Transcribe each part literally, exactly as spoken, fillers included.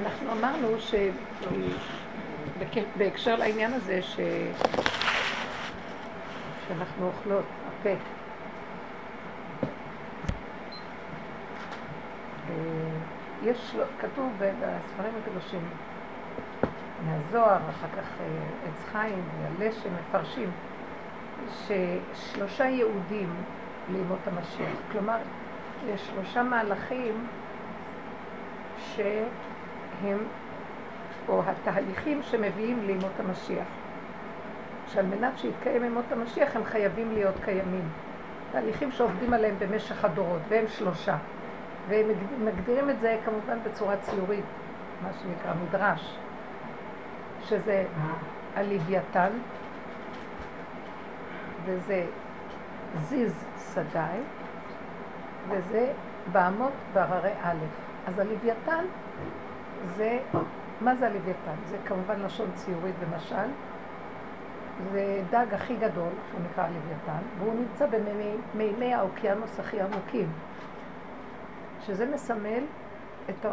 אנחנו אמרנו שבהקשר לעניין הזה ש... שאנחנו אוכלות, הפה. יש, כתוב בספרים הקדושים, מהזוהר, אחר כך עצחיים והלשם, מפרשים, ששלושה יהודים לימות המשיח. כלומר, יש שלושה מהלכים שהם, או התהליכים שמביאים לימות המשיח. שעל מנת שיתקיים לימות המשיח הם חייבים להיות קיימים. תהליכים שעובדים עליהם במשך הדורות, והם שלושה. והם מגדירים את זה כמובן בצורה ציורית, מה שנקרא מודרש, שזה הליביתן, וזה זיז שדאי, וזה באמות ברהר א'. אז הליביתן זה, מה זה הליביתן? זה כמובן לשון ציורית ומשל, זה דג הכי גדול שהוא נקרא הליביתן, והוא נמצא במימי האוקיינוס הכי עמוקים, שזה מסמל את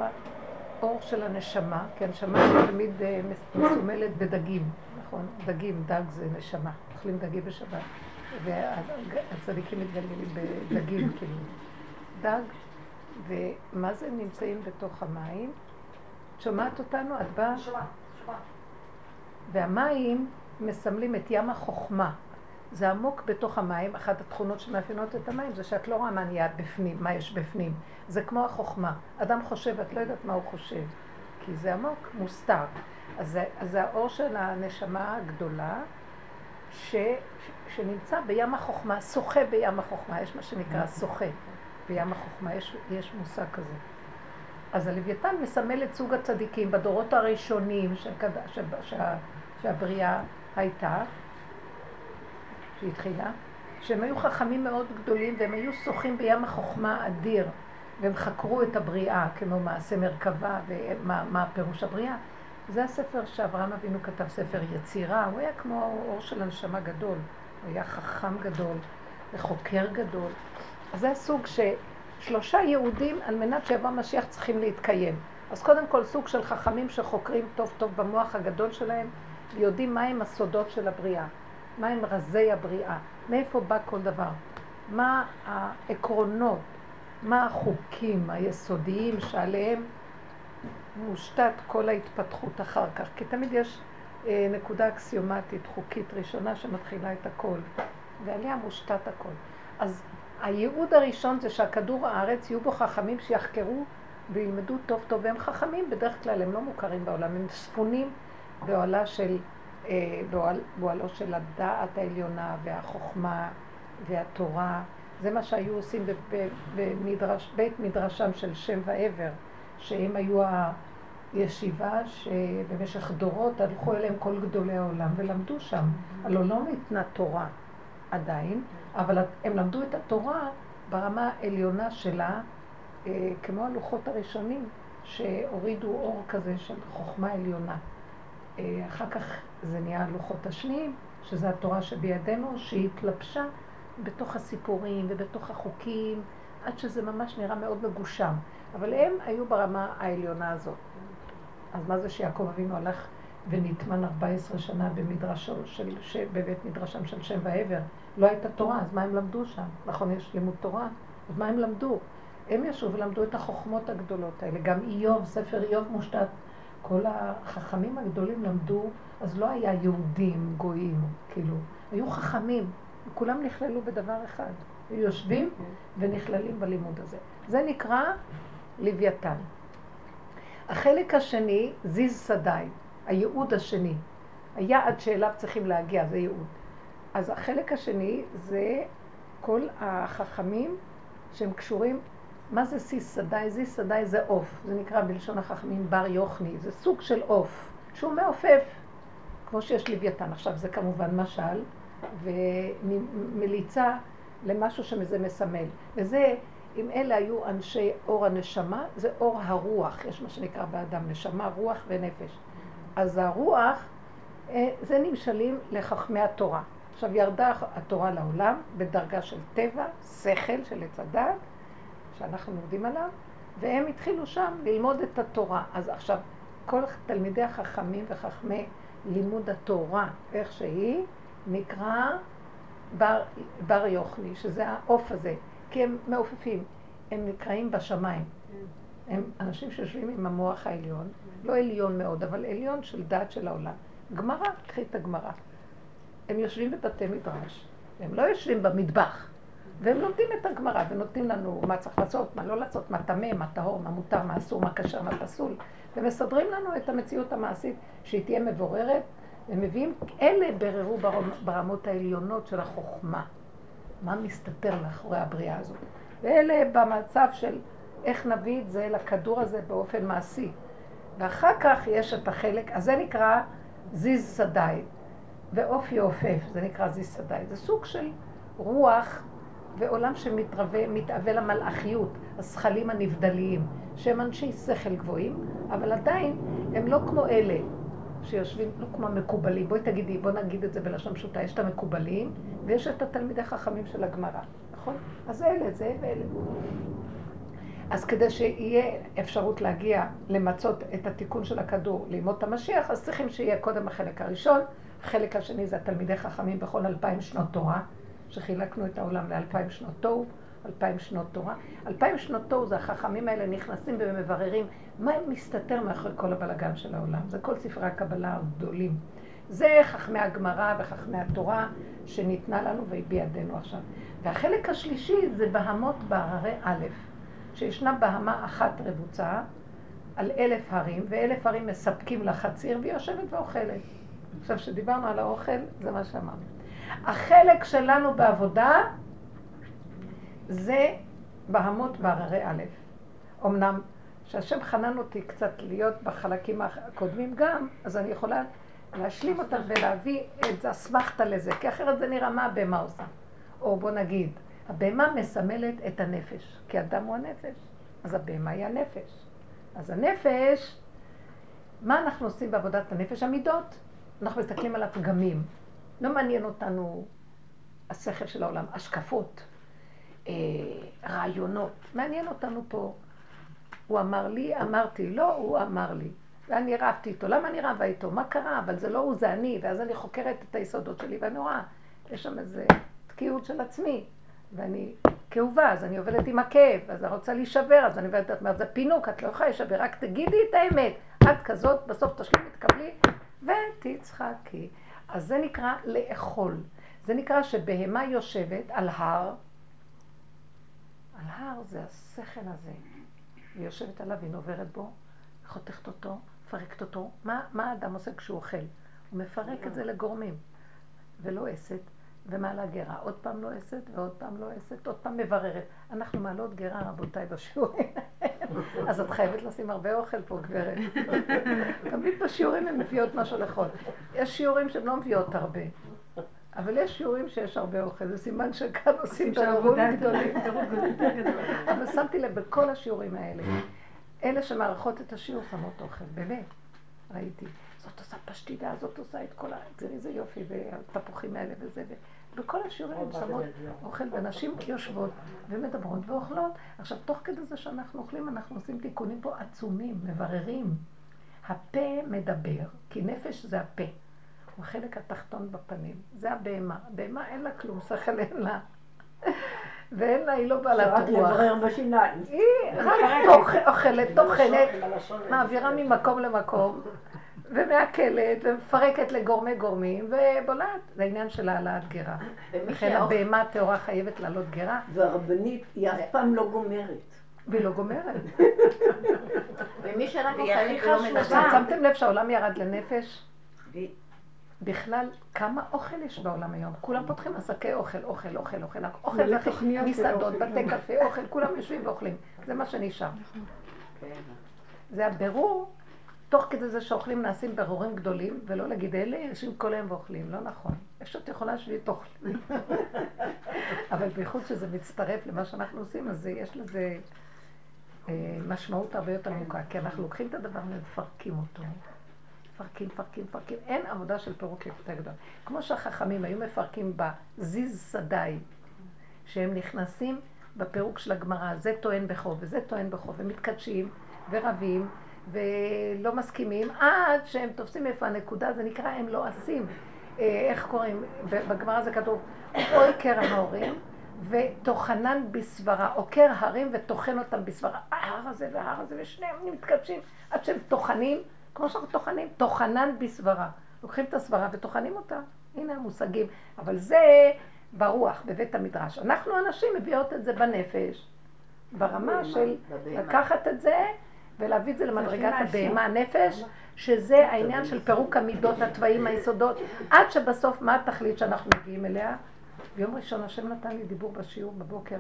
האור של הנשמה, כי הנשמה תמיד מסומלת בדגים, נכון? דגים, דג זה נשמה, אוכלים דגים בשבת, והצדיקים מתגלגלים בדגים, כאילו דג, ומה זה נמצאים בתוך המים? שומעת אותנו, את באה? שומעת, שומעת. והמים מסמלים את ים החוכמה. זה עמוק בתוך המים, אחת התכונות שמאפיינות את המים זה שאת לא רואה מה נהיה בפנים, מה יש בפנים. זה כמו החוכמה. אדם חושב, את לא יודעת מה הוא חושב, כי זה עמוק, מוסתר. אז זה האור של הנשמה הגדולה ש, ש, שנמצא בים החוכמה, שוחה בים החוכמה, יש מה שנקרא שוחה בים החוכמה, יש, יש מושג כזה. אז הלוויתן מסמל את סוג הצדיקים בדורות הראשונים שהקד... שה... שה... שהבריאה הייתה, שהתחילה, שהם היו חכמים מאוד גדולים והם היו שוחים בים החוכמה אדיר, והם חקרו את הבריאה כמו מעשה מרכבה ומה מה פירוש הבריאה. זה הספר שאברהם אבינו כתב, ספר יצירה, הוא היה כמו אור של הנשמה גדול, הוא היה חכם גדול וחוקר גדול. אז זה הסוג ששלושה יהודים על מנת שיבוא משיח צריכים להתקיים. אז קודם כל סוג של חכמים שחוקרים טוב טוב במוח הגדול שלהם, יודעים מהם הסודות של הבריאה. מהם רזי הבריאה, מאיפה בא כל דבר, מה העקרונות, מה החוקים היסודיים שעליהם מושתת כל ההתפתחות אחר כך, כי תמיד יש נקודה אקסיומטית, חוקית ראשונה שמתחילה את הכל, ועליה מושתת הכל. אז הייעוד הראשון זה שהכדור הארץ יהיו בו חכמים שיחקרו וילמדו טוב טוב, והם חכמים, בדרך כלל הם לא מוכרים בעולם, הם ספונים בעולה של... בעולו של הדעת העליונה והחוכמה והתורה. זה מה שהיו עושים בבית מדרשם של שם ועבר, שהם היו הישיבה שבמשך דורות הלכו אליהם כל גדולי העולם ולמדו שם. הלא לא ניתנה תורה עדיין, אבל הם למדו את התורה ברמה העליונה שלה, כמו הלוחות הראשונים שהורידו אור כזה של חוכמה עליונה. אחר כך זה נהיה לוחות השניים, שזה התורה שבידינו, שהיא התלבשה בתוך הסיפורים ובתוך החוקים, עד שזה ממש נראה מאוד מגושם. אבל הם היו ברמה העליונה הזאת. אז מה זה שיעקב אבינו הלך ונתמן ארבע עשרה שנה במדרשו של, בבית מדרשם של שם ועבר? לא הייתה תורה, אז מה הם למדו שם? נכון, יש לימוד תורה, אז מה הם למדו? הם ישו ולמדו את החוכמות הגדולות האלה. גם איוב, ספר איוב מושתת, כל החכמים הגדולים למדו, אז לא היה יהודים, גויים, כאילו. היו חכמים, וכולם נכללו בדבר אחד. היו יושבים ונכללים בלימוד הזה. זה נקרא לוויתן. החלק השני, זיז שדאי, הייעוד השני. היעד שאליו צריכים להגיע, זה ייעוד. אז החלק השני זה כל החכמים שהם קשורים, מה זה זיז שדאי? זיז שדאי זה עוף, זה נקרא בלשון החכמים בר יוכני, זה סוג של עוף, שהוא מעופף, כמו שיש לוויתן. עכשיו זה כמובן משל, ומליצה למשהו שזה מסמל. וזה, אם אלה היו אנשי אור הנשמה, זה אור הרוח, יש מה שנקרא באדם, נשמה, רוח ונפש. אז הרוח, זה נמשלים לחכמי התורה. עכשיו ירדה התורה לעולם בדרגה של טבע, שכל של הצדד, שאנחנו עובדים עליו, והם התחילו שם ללמוד את התורה. אז עכשיו, כל תלמידי החכמים וחכמי לימוד התורה, איך שהיא, נקרא בר, בר יוכני, שזה העוף הזה, כי הם מעופפים, הם נקראים בשמיים. הם אנשים שיושבים עם המוח העליון, לא עליון מאוד, אבל עליון של דעת של העולם. גמרא, קחי את הגמרא. הם יושבים בבתי מדרש, הם לא יושבים במטבח, והם לומדים את הגמרא ונותנים לנו מה צריך לעשות, מה לא לעשות, מה טמא, מה טהור, מה מותר, מה אסור, מה כשר, מה פסול, ומסדרים לנו את המציאות המעשית שהיא תהיה מבוררת, ומביאים, אלה בררו ברמות העליונות של החוכמה, מה מסתתר מאחורי הבריאה הזאת, ואלה במצב של איך נביא את זה לכדור הזה באופן מעשי, ואחר כך יש את החלק, אז זה נקרא זיז שדאי, ואופי אופף, זה נקרא זיז שדאי, זה סוג של רוח ועולם שמתאווה למלאכיות, השכלים הנבדליים, שהם אנשי שכל גבוהים, אבל עדיין הם לא כמו אלה שיושבים, לא כמו המקובלים. בואי תגידי, בוא נגיד את זה בלשון פשוטה, יש את המקובלים ויש את התלמידי חכמים של הגמרא, נכון? אז אלה, זה ואלה. אז כדי שיהיה אפשרות להגיע, למצות את התיקון של הכדור, ללמוד את המשיח, אז צריכים שיהיה קודם החלק הראשון, החלק השני זה התלמידי חכמים בכל אלפיים שנות תורה, שחילקנו את העולם לאלפיים שנות תוהו, אלפיים שנות תורה. אלפיים שנות תוהו זה החכמים האלה נכנסים ומבררים מה מסתתר מאחורי כל הבלגן של העולם. זה כל ספרי הקבלה הגדולים. זה חכמי הגמרא וחכמי התורה שניתנה לנו והיא בידינו עכשיו. והחלק השלישי זה באמות ברהר א', שישנה בהמה אחת רבוצה על אלף הרים, ואלף הרים מספקים לחציר והיא יושבת ואוכלת. עכשיו שדיברנו על האוכל, זה מה שאמרנו. החלק שלנו בעבודה זה בהמות ברהר א'. אמנם שהשם חנן אותי קצת להיות בחלקים הקודמים גם, אז אני יכולה להשלים אותם ולהביא את זה, אסמכתה לזה, כי אחרת זה נראה מה הבהמה עושה. או בוא נגיד, הבהמה מסמלת את הנפש, כי אדם הוא הנפש, אז הבהמה היא הנפש. אז הנפש, מה אנחנו עושים בעבודת הנפש? המידות. אנחנו מסתכלים על הפגמים. לא מעניין אותנו השכל של העולם, השקפות, אה, רעיונות. מעניין אותנו פה, הוא אמר לי, אמרתי לא, הוא אמר לי. ואני רבתי איתו, למה אני רבה איתו? מה קרה? אבל זה לא הוא, זה אני. ואז אני חוקרת את היסודות שלי ואני רואה, יש שם איזו תקיעות של עצמי. ואני כאובה, אז אני עובדת עם הכאב, אז אני רוצה להישבר, אז אני עובדת, את אומרת, זה פינוק, את לא יכולה להישבר, רק תגידי את האמת. עד כזאת, בסוף תשלים, תקבלי ותצחקי. אז זה נקרא לאכול. זה נקרא שבהמה יושבת על הר. על הר זה השכל הזה. היא יושבת עליו, היא נוברת בו, חותכת אותו, מפרקת אותו. מה, מה האדם עושה כשהוא אוכל? הוא מפרק את זה לגורמים. ולא עשת, ומעלה גרה. עוד פעם לא עשת, ועוד פעם לא עשת, עוד פעם מבררת. אנחנו מעלות גרה, רבותיי, בשיעורים. אז את חייבת לשים הרבה אוכל פה, גברת. תמיד בשיעורים הן מביאות משהו לאכול. יש שיעורים שהן לא מביאות הרבה. אבל יש שיעורים שיש הרבה אוכל. זה סימן שכאן עושים תערבות גדולים. אבל שמתי לב בכל השיעורים האלה. אלה שמערכות את השיעור שמות אוכל. באמת, ראיתי. זאת עושה פשטידה, זאת עושה את כל ה... תראי, זה יופי, והתפוחים האלה וזה. בכל השיעורים הם שמות אוכל, ונשים יושבות ומדברות ואוכלות. עכשיו, תוך כדי זה שאנחנו אוכלים, אנחנו עושים תיקונים פה עצומים, מבררים. הפה מדבר, כי נפש זה הפה. הוא החלק התחתון בפנים. זה הבהמה. הבהמה אין לה כלום, שכל אין לה. ואין לה, היא לא באה לתרוח. שרק לברר בשיניים. היא רק אוכלת, תוכנת, מעבירה ממקום למקום. ומאכלת, ומפרקת לגורמי גורמים, ובולעת. זה עניין של העלאת גרה. לכן הבהמה התאורה חייבת לעלות גרה. והרבנית היא אף פעם לא גומרת. והיא לא גומרת. ומי שרק אוכלת לא מדבר. שמתם לב שהעולם ירד לנפש? בכלל, כמה אוכל יש בעולם היום? כולם פותחים עסקי אוכל, אוכל, אוכל, אוכל. אוכל, מסעדות, בתי קפה, אוכל, כולם יושבים ואוכלים. זה מה שנשאר. זה הבירור. תוך כדי זה שאוכלים נעשים ברורים גדולים, ולא להגיד, אלה ירשים כל היום ואוכלים, לא נכון. אפשר את יכולה שביעית אוכלים. אבל בייחוד שזה מצטרף למה שאנחנו עושים, אז יש לזה משמעות הרבה יותר עמוקה, כי אנחנו לוקחים את הדבר ומפרקים אותו. מפרקים, מפרקים, מפרקים. אין עבודה של פירוק יותר גדול. כמו שהחכמים היו מפרקים בזיז שדאי, שהם נכנסים בפירוק של הגמרא, זה טוען בחוב וזה טוען בחוב, ומתקדשים ורבים ולא מסכימים, עד שהם תופסים איפה הנקודה, זה נקרא הם לא עשים. איך קוראים? בגמרא זה כתוב, אוי קרע ההורים ותוכנן בסברה, עוקר הרים ותוכן אותם בסברה, ההר הזה וההר הזה, ושניהם מתקדשים עד שהם תוכנים, כמו שאנחנו תוכנים, תוכנן בסברה, לוקחים את הסברה ותוכנים אותה, הנה המושגים, אבל זה ברוח בבית המדרש. אנחנו אנשים מביאות את זה בנפש, ברמה של לקחת את זה ולהביא את זה למדרגת הבהמה, הנפש, שזה העניין של פירוק המידות, התוואים, היסודות, עד שבסוף מה התכלית שאנחנו מגיעים אליה? ביום ראשון השם נתן לי דיבור בשיעור בבוקר,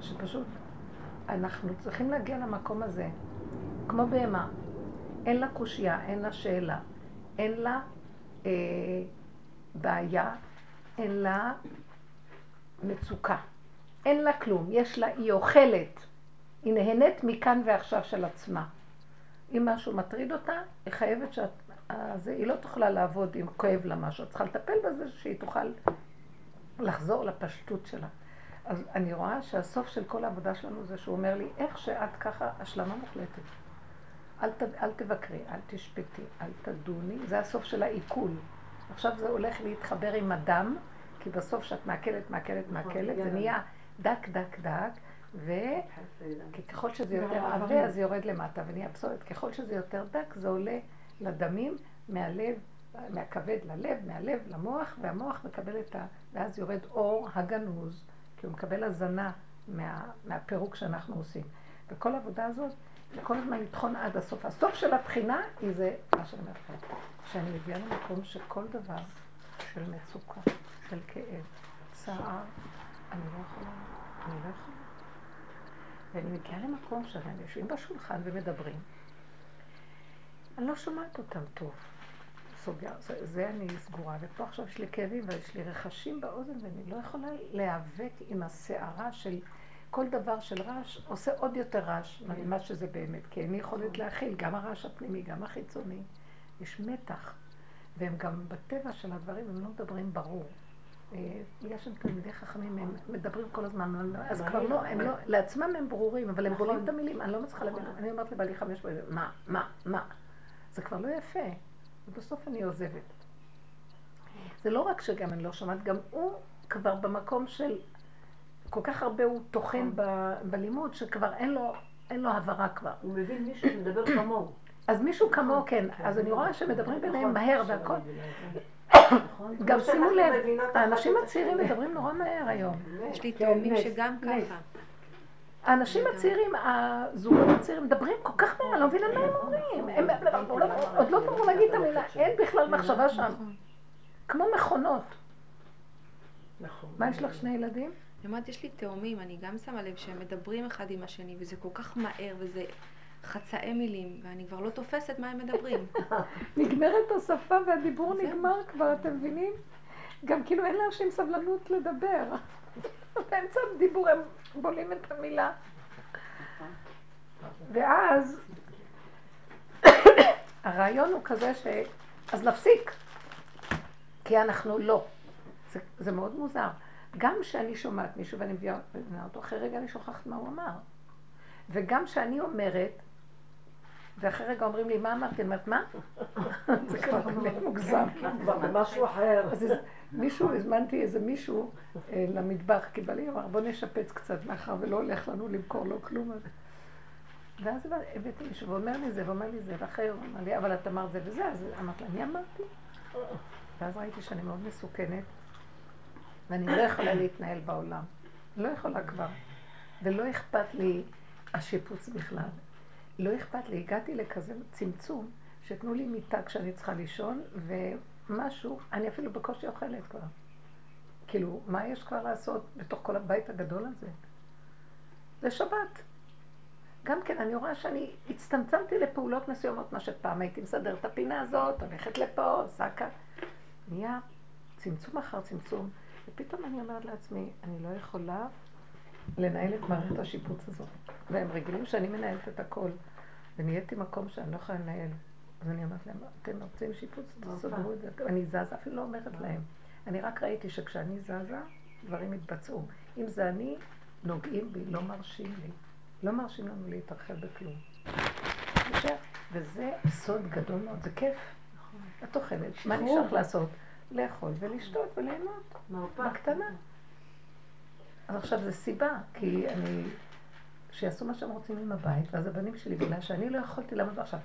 שפשוט אנחנו צריכים להגיע למקום הזה, כמו בהמה, אין לה קושיה, אין לה שאלה, אין לה אה, בעיה, אין לה מצוקה, אין לה כלום, יש לה, היא אוכלת, היא נהנית מכאן ועכשיו של עצמה. אם משהו מטריד אותה, היא חייבת שאת... אז היא לא תוכלה לעבוד אם כואב לה משהו, צריכה לטפל בזה שהיא תוכל לחזור לפשטות שלה. אז אני רואה שהסוף של כל העבודה שלנו זה שהוא אומר לי, איך שאת ככה השלמה מוחלטת. אל, ת... אל תבקרי, אל תשפטי, אל תדוני, זה הסוף של העיכול. עכשיו זה הולך להתחבר עם אדם, כי בסוף שאת מעכלת, מעכלת, מעכלת, זה נהיה דק, דק, דק, וככל שזה יותר עבה, אז זה יורד למטה ונהיה פסולת. ככל שזה יותר דק, זה עולה לדמים, מהלב, מהכבד ללב, מהלב למוח, והמוח מקבל את ה... ואז יורד אור הגנוז, כי הוא מקבל הזנה מה... מהפירוק שאנחנו עושים. וכל העבודה הזאת, וכל הזמן לטחון עד הסוף. הסוף של הבחינה היא זה מה שאני אומרת. שאני מגיעה למקום שכל דבר של מצוקה, של כאב, צער, אני לא יכולה, אני לא יכולה. ואני מגיעה למקום שאנחנו יושבים בשולחן ומדברים. אני לא שומעת אותם טוב. סוגר, זה, זה אני סגורה, ופה עכשיו יש לי כאבים ויש לי רחשים באוזן, ואני לא יכולה להיאבק עם השערה של... כל דבר של רעש עושה עוד יותר רעש ממה שזה באמת, כי אני יכולת להכיל גם הרעש הפנימי, גם החיצוני. יש מתח, והם גם בטבע של הדברים, הם לא מדברים ברור. יש שם תלמידי חכמים, הם מדברים כל הזמן, אז כבר לא, הם לא, לעצמם הם ברורים, אבל הם בולים את המילים, אני לא מצליחה להבין, אני אומרת לבעלי חמש, מה, מה, מה? זה כבר לא יפה, ובסוף אני עוזבת. זה לא רק שגם אני לא שומעת, גם הוא כבר במקום של... כל כך הרבה הוא תוכן בלימוד, שכבר אין לו, אין לו הברה כבר. הוא מבין מישהו שמדבר כמוהו. אז מישהו כמוהו, כן. אז אני רואה שמדברים ביניהם מהר והכל. גם שימו לב, האנשים הצעירים מדברים נורא מהר היום. יש לי תאומים שגם ככה. האנשים הצעירים, הזוגות הצעירים, מדברים כל כך מהר, לא מבינה מה הם אומרים. עוד לא תמרו להגיד את המילה, אין בכלל מחשבה שם. כמו מכונות. מה יש לך שני ילדים? למעט יש לי תאומים, אני גם שמה לב שהם מדברים אחד עם השני, וזה כל כך מהר, וזה חצאי מילים, ואני כבר לא תופסת מה הם מדברים. נגמרת השפה והדיבור נגמר כבר, אתם מבינים? גם כאילו אין לאנשים סבלנות לדבר. באמצע הדיבור הם בולים את המילה. ואז הרעיון הוא כזה ש... אז נפסיק, כי אנחנו לא. זה, זה מאוד מוזר. גם שאני שומעת מישהו ואני מביאה אותו, אחרי רגע אני שוכחת מה הוא אמר. וגם שאני אומרת, ואחרי רגע אומרים לי, מה אמרתי? אני אומרת, מה? זה כבר מוגזם. משהו אחר. מישהו, הזמנתי איזה מישהו למטבח, כי בא לי, אמר, בוא נשפץ קצת מאחר, ולא הולך לנו למכור לו כלום. ואז הבאתי מישהו, ואומר לי זה, ואומר לי זה, ואחרי הוא אמר לי, אבל את אמרת זה וזה, אז אמרת לה, אני אמרתי. ואז ראיתי שאני מאוד מסוכנת, ואני לא יכולה להתנהל בעולם, לא יכולה כבר, ולא אכפת לי השיפוץ בכלל, לא אכפת לי, הגעתי לכזה צמצום שתנו לי מיטה כשאני צריכה לישון ומשהו, אני אפילו בקושי אוכלת כבר, כאילו מה יש כבר לעשות בתוך כל הבית הגדול הזה? זה שבת, גם כן אני רואה שאני הצטמצמתי לפעולות מסוימות, מה שפעם הייתי מסדר את הפינה הזאת, הולכת לפה, סקה, נהיה צמצום אחר צמצום, ופתאום אני אומרת לעצמי, אני לא יכולה לנהל את מערכת השיפוץ הזאת. והם רגילים שאני מנהלת את הכל, ונהייתי מקום שאני לא יכולה לנהל. אז אני אומרת להם, אתם רוצים שיפוץ? תסודרו את זה. אני זזה, אפילו לא אומרת להם. אני רק ראיתי שכשאני זזה, דברים מתבצעו. אם זה אני, נוגעים בי, לא מרשים לי. לא מרשים לנו להתרחב בכלום. וזה סוד גדול מאוד, זה כיף. את אוכלת, מה נשאר לעשות? לאכול ולשתות וליהנות. בקטנה. אז עכשיו זה סיבה, כי אני... שיעשו מה שהם רוצים עם הבית, ואז הבנים שלי בגלל שאני לא יכולתי לעמוד עכשיו.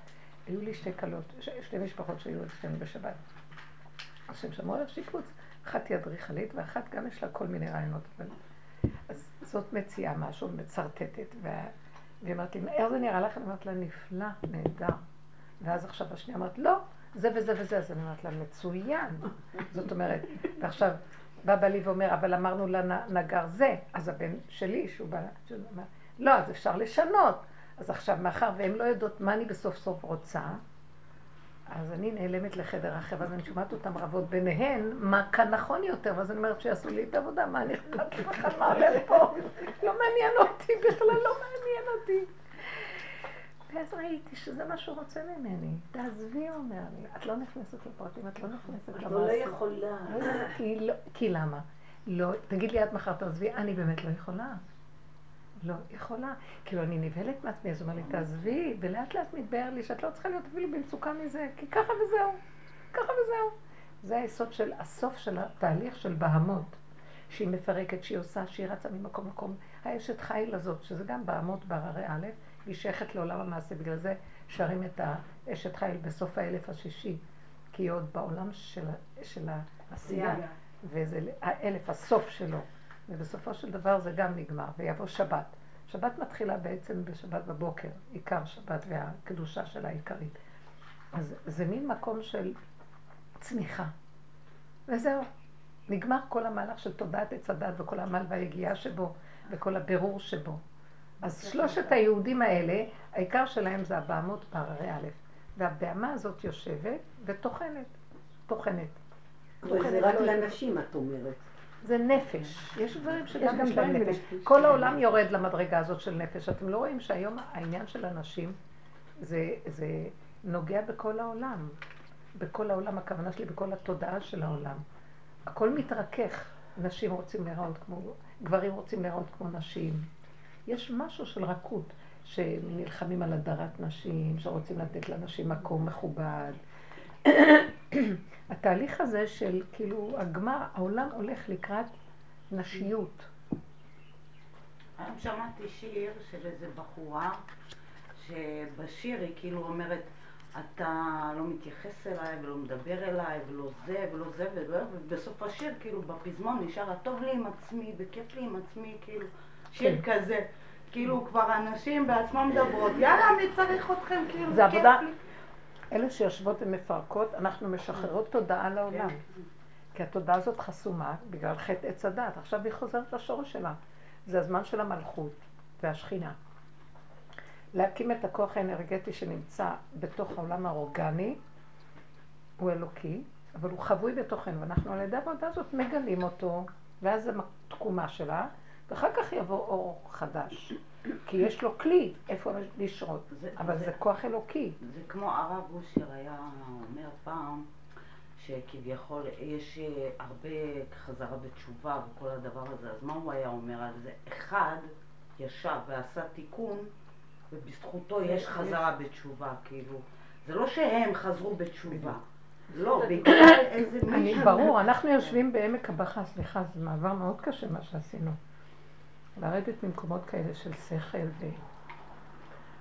היו לי שתי קלות, שתי משפחות שהיו אצלנו בשבת. אז שהם שמרו על השיפוץ, אחת היא אדריכלית ואחת גם יש לה כל מיני רעיונות. אז זאת מציעה משהו מצרטטת, והיא אמרת לי, איך זה נראה לך? אני אמרת לה, נפלא, נהדר. ואז עכשיו השנייה אמרת, לא, זה וזה וזה, אז אני אמרת לה, מצוין. זאת אומרת, ועכשיו בא בלי ואומר, אבל אמרנו לה, נגר זה, אז הבן שלי, שהוא בא, אמר, לא, אז אפשר לשנות. אז עכשיו, מאחר והן לא יודעות מה אני בסוף סוף רוצה, אז אני נעלמת לחדר אחר, ואז אני שומעת אותן רבות ביניהן, מה כאן נכון יותר, ואז אני אומרת שיעשו לי את העבודה, מה אני אכפת לך, מה עולה פה? לא מעניין אותי, בכלל לא מעניין אותי. ואז ראיתי שזה מה שהוא רוצה ממני. תעזבי, אומר לי, את לא נכנסת לפרטים, את לא נכנסת למעשה. לא יכולה. כי למה? לא, תגיד לי עד מחר תעזבי, אני באמת לא יכולה. לא יכולה, כאילו אני נבהלת מעצמי, אז הוא אומר לי, תעזבי, ולאט לאט מתבהר לי שאת לא צריכה להיות אפילו במצוקה מזה, כי ככה וזהו, ככה וזהו. זה היסוד של הסוף של התהליך של בהמות, שהיא מפרקת, שהיא עושה, שהיא רצה ממקום מקום. האשת חיל הזאת, שזה גם באמות ברהר א', היא שייכת לעולם המעשה, בגלל זה שרים את האשת חיל בסוף האלף השישי, כי היא עוד בעולם של, של העשייה, וזה האלף, הסוף שלו. ובסופו של דבר זה גם נגמר, ויבוא שבת. שבת מתחילה בעצם בשבת בבוקר, עיקר שבת והקדושה שלה העיקרית. אז זה מין מקום של צמיחה. וזהו, נגמר כל המהלך של תודעת עץ הדת, וכל העמל והיגיעה שבו, וכל הבירור שבו. אז שלושת היהודים האלה, העיקר שלהם זה הבאמות ברהר א', והבאמה הזאת יושבת וטוחנת, טוחנת. זה רק לנשים, את אומרת. זה נפש. יש דברים שגם יש להם נפש. כל העולם יורד למדרגה הזאת של נפש. אתם לא רואים שהיום העניין של אנשים זה, זה נוגע בכל העולם. בכל העולם, הכוונה שלי, בכל התודעה של העולם. הכל מתרכך. נשים רוצים לראות כמו, גברים רוצים לראות כמו נשים. יש משהו של רכות, שנלחמים על הדרת נשים, שרוצים לתת לנשים מקום מכובד. התהליך הזה של כאילו הגמר, העולם הולך לקראת נשיות. אני שמעתי שיר של איזה בחורה שבשיר היא כאילו אומרת אתה לא מתייחס אליי ולא מדבר אליי ולא זה ולא זה ובסוף השיר כאילו בפזמון נשאר טוב לי עם עצמי וכיף לי עם עצמי כאילו שיר כזה כאילו כבר אנשים בעצמם מדברות יאללה אני צריך אתכם כאילו וכיף לי אלה שיושבות ומפרקות, אנחנו משחררות תודעה לעולם. כי התודעה הזאת חסומה בגלל חטא עץ הדת. עכשיו היא חוזרת לשורש שלה. זה הזמן של המלכות והשכינה. להקים את הכוח האנרגטי שנמצא בתוך העולם האורגני, הוא אלוקי, אבל הוא חבוי בתוכן, ואנחנו על ידי העבודה הזאת מגלים אותו, ואז זו תקומה שלה, ואחר כך יבוא אור חדש. כי יש לו כלי איפה לשרות, זה, אבל זה, זה כוח אלוקי. זה כמו הרב אושר היה אומר פעם, שכביכול יש הרבה חזרה בתשובה וכל הדבר הזה, אז מה הוא היה אומר על זה? אחד ישב ועשה תיקון, ובזכותו יש חזרה בתשובה, כאילו. זה לא שהם חזרו בתשובה. לא, בגלל איזה מישהו. ברור, אנחנו יושבים בעמק הבכה, סליחה, זה מעבר מאוד קשה מה שעשינו. לרדת ממקומות כאלה של שכל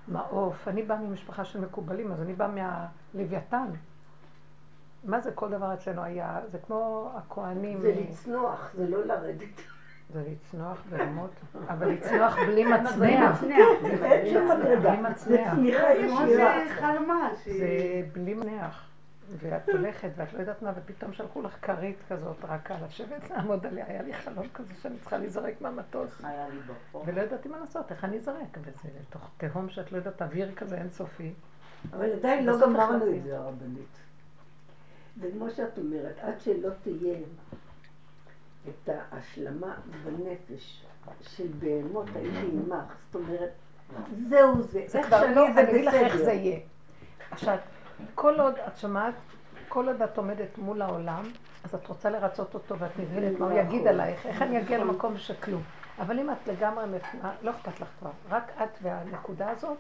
ומעוף. אני באה ממשפחה של מקובלים, אז אני באה מהליביתן. מה זה כל דבר אצלנו היה? זה כמו הכהנים... זה לצנוח, זה לא לרדת. זה לצנוח ברמות, אבל לצנוח בלי מצנח. אין שם מדרגה. בלי מצנח. זה חלמה. זה בלי מנח. ואת הולכת ואת לא יודעת מה, ופתאום שלחו לך כרית כזאת רק על השבט לעמוד עליה. היה לי חלום כזה שאני צריכה להיזרק מהמטוס. היה לי בפור. ולא ידעתי מה לעשות, איך אני אזרק? וזה לתוך תהום שאת לא יודעת, אוויר כזה אינסופי. אבל עדיין לא גמרנו את זה הרבנית. וכמו שאת אומרת, עד שלא תהיה את ההשלמה בנפש של בהמות הייתי עמך. זאת אומרת, זהו זה, איך שאני זה בסדר. עכשיו, כל עוד את שמעת, כל עוד את עומדת מול העולם, אז את רוצה לרצות אותו ואת מבינת מה הוא יגיד עלייך, איך אני אגיע למקום שכלום. אבל אם את לגמרי מפנה, לא אכפת לך כבר, רק את והנקודה הזאת,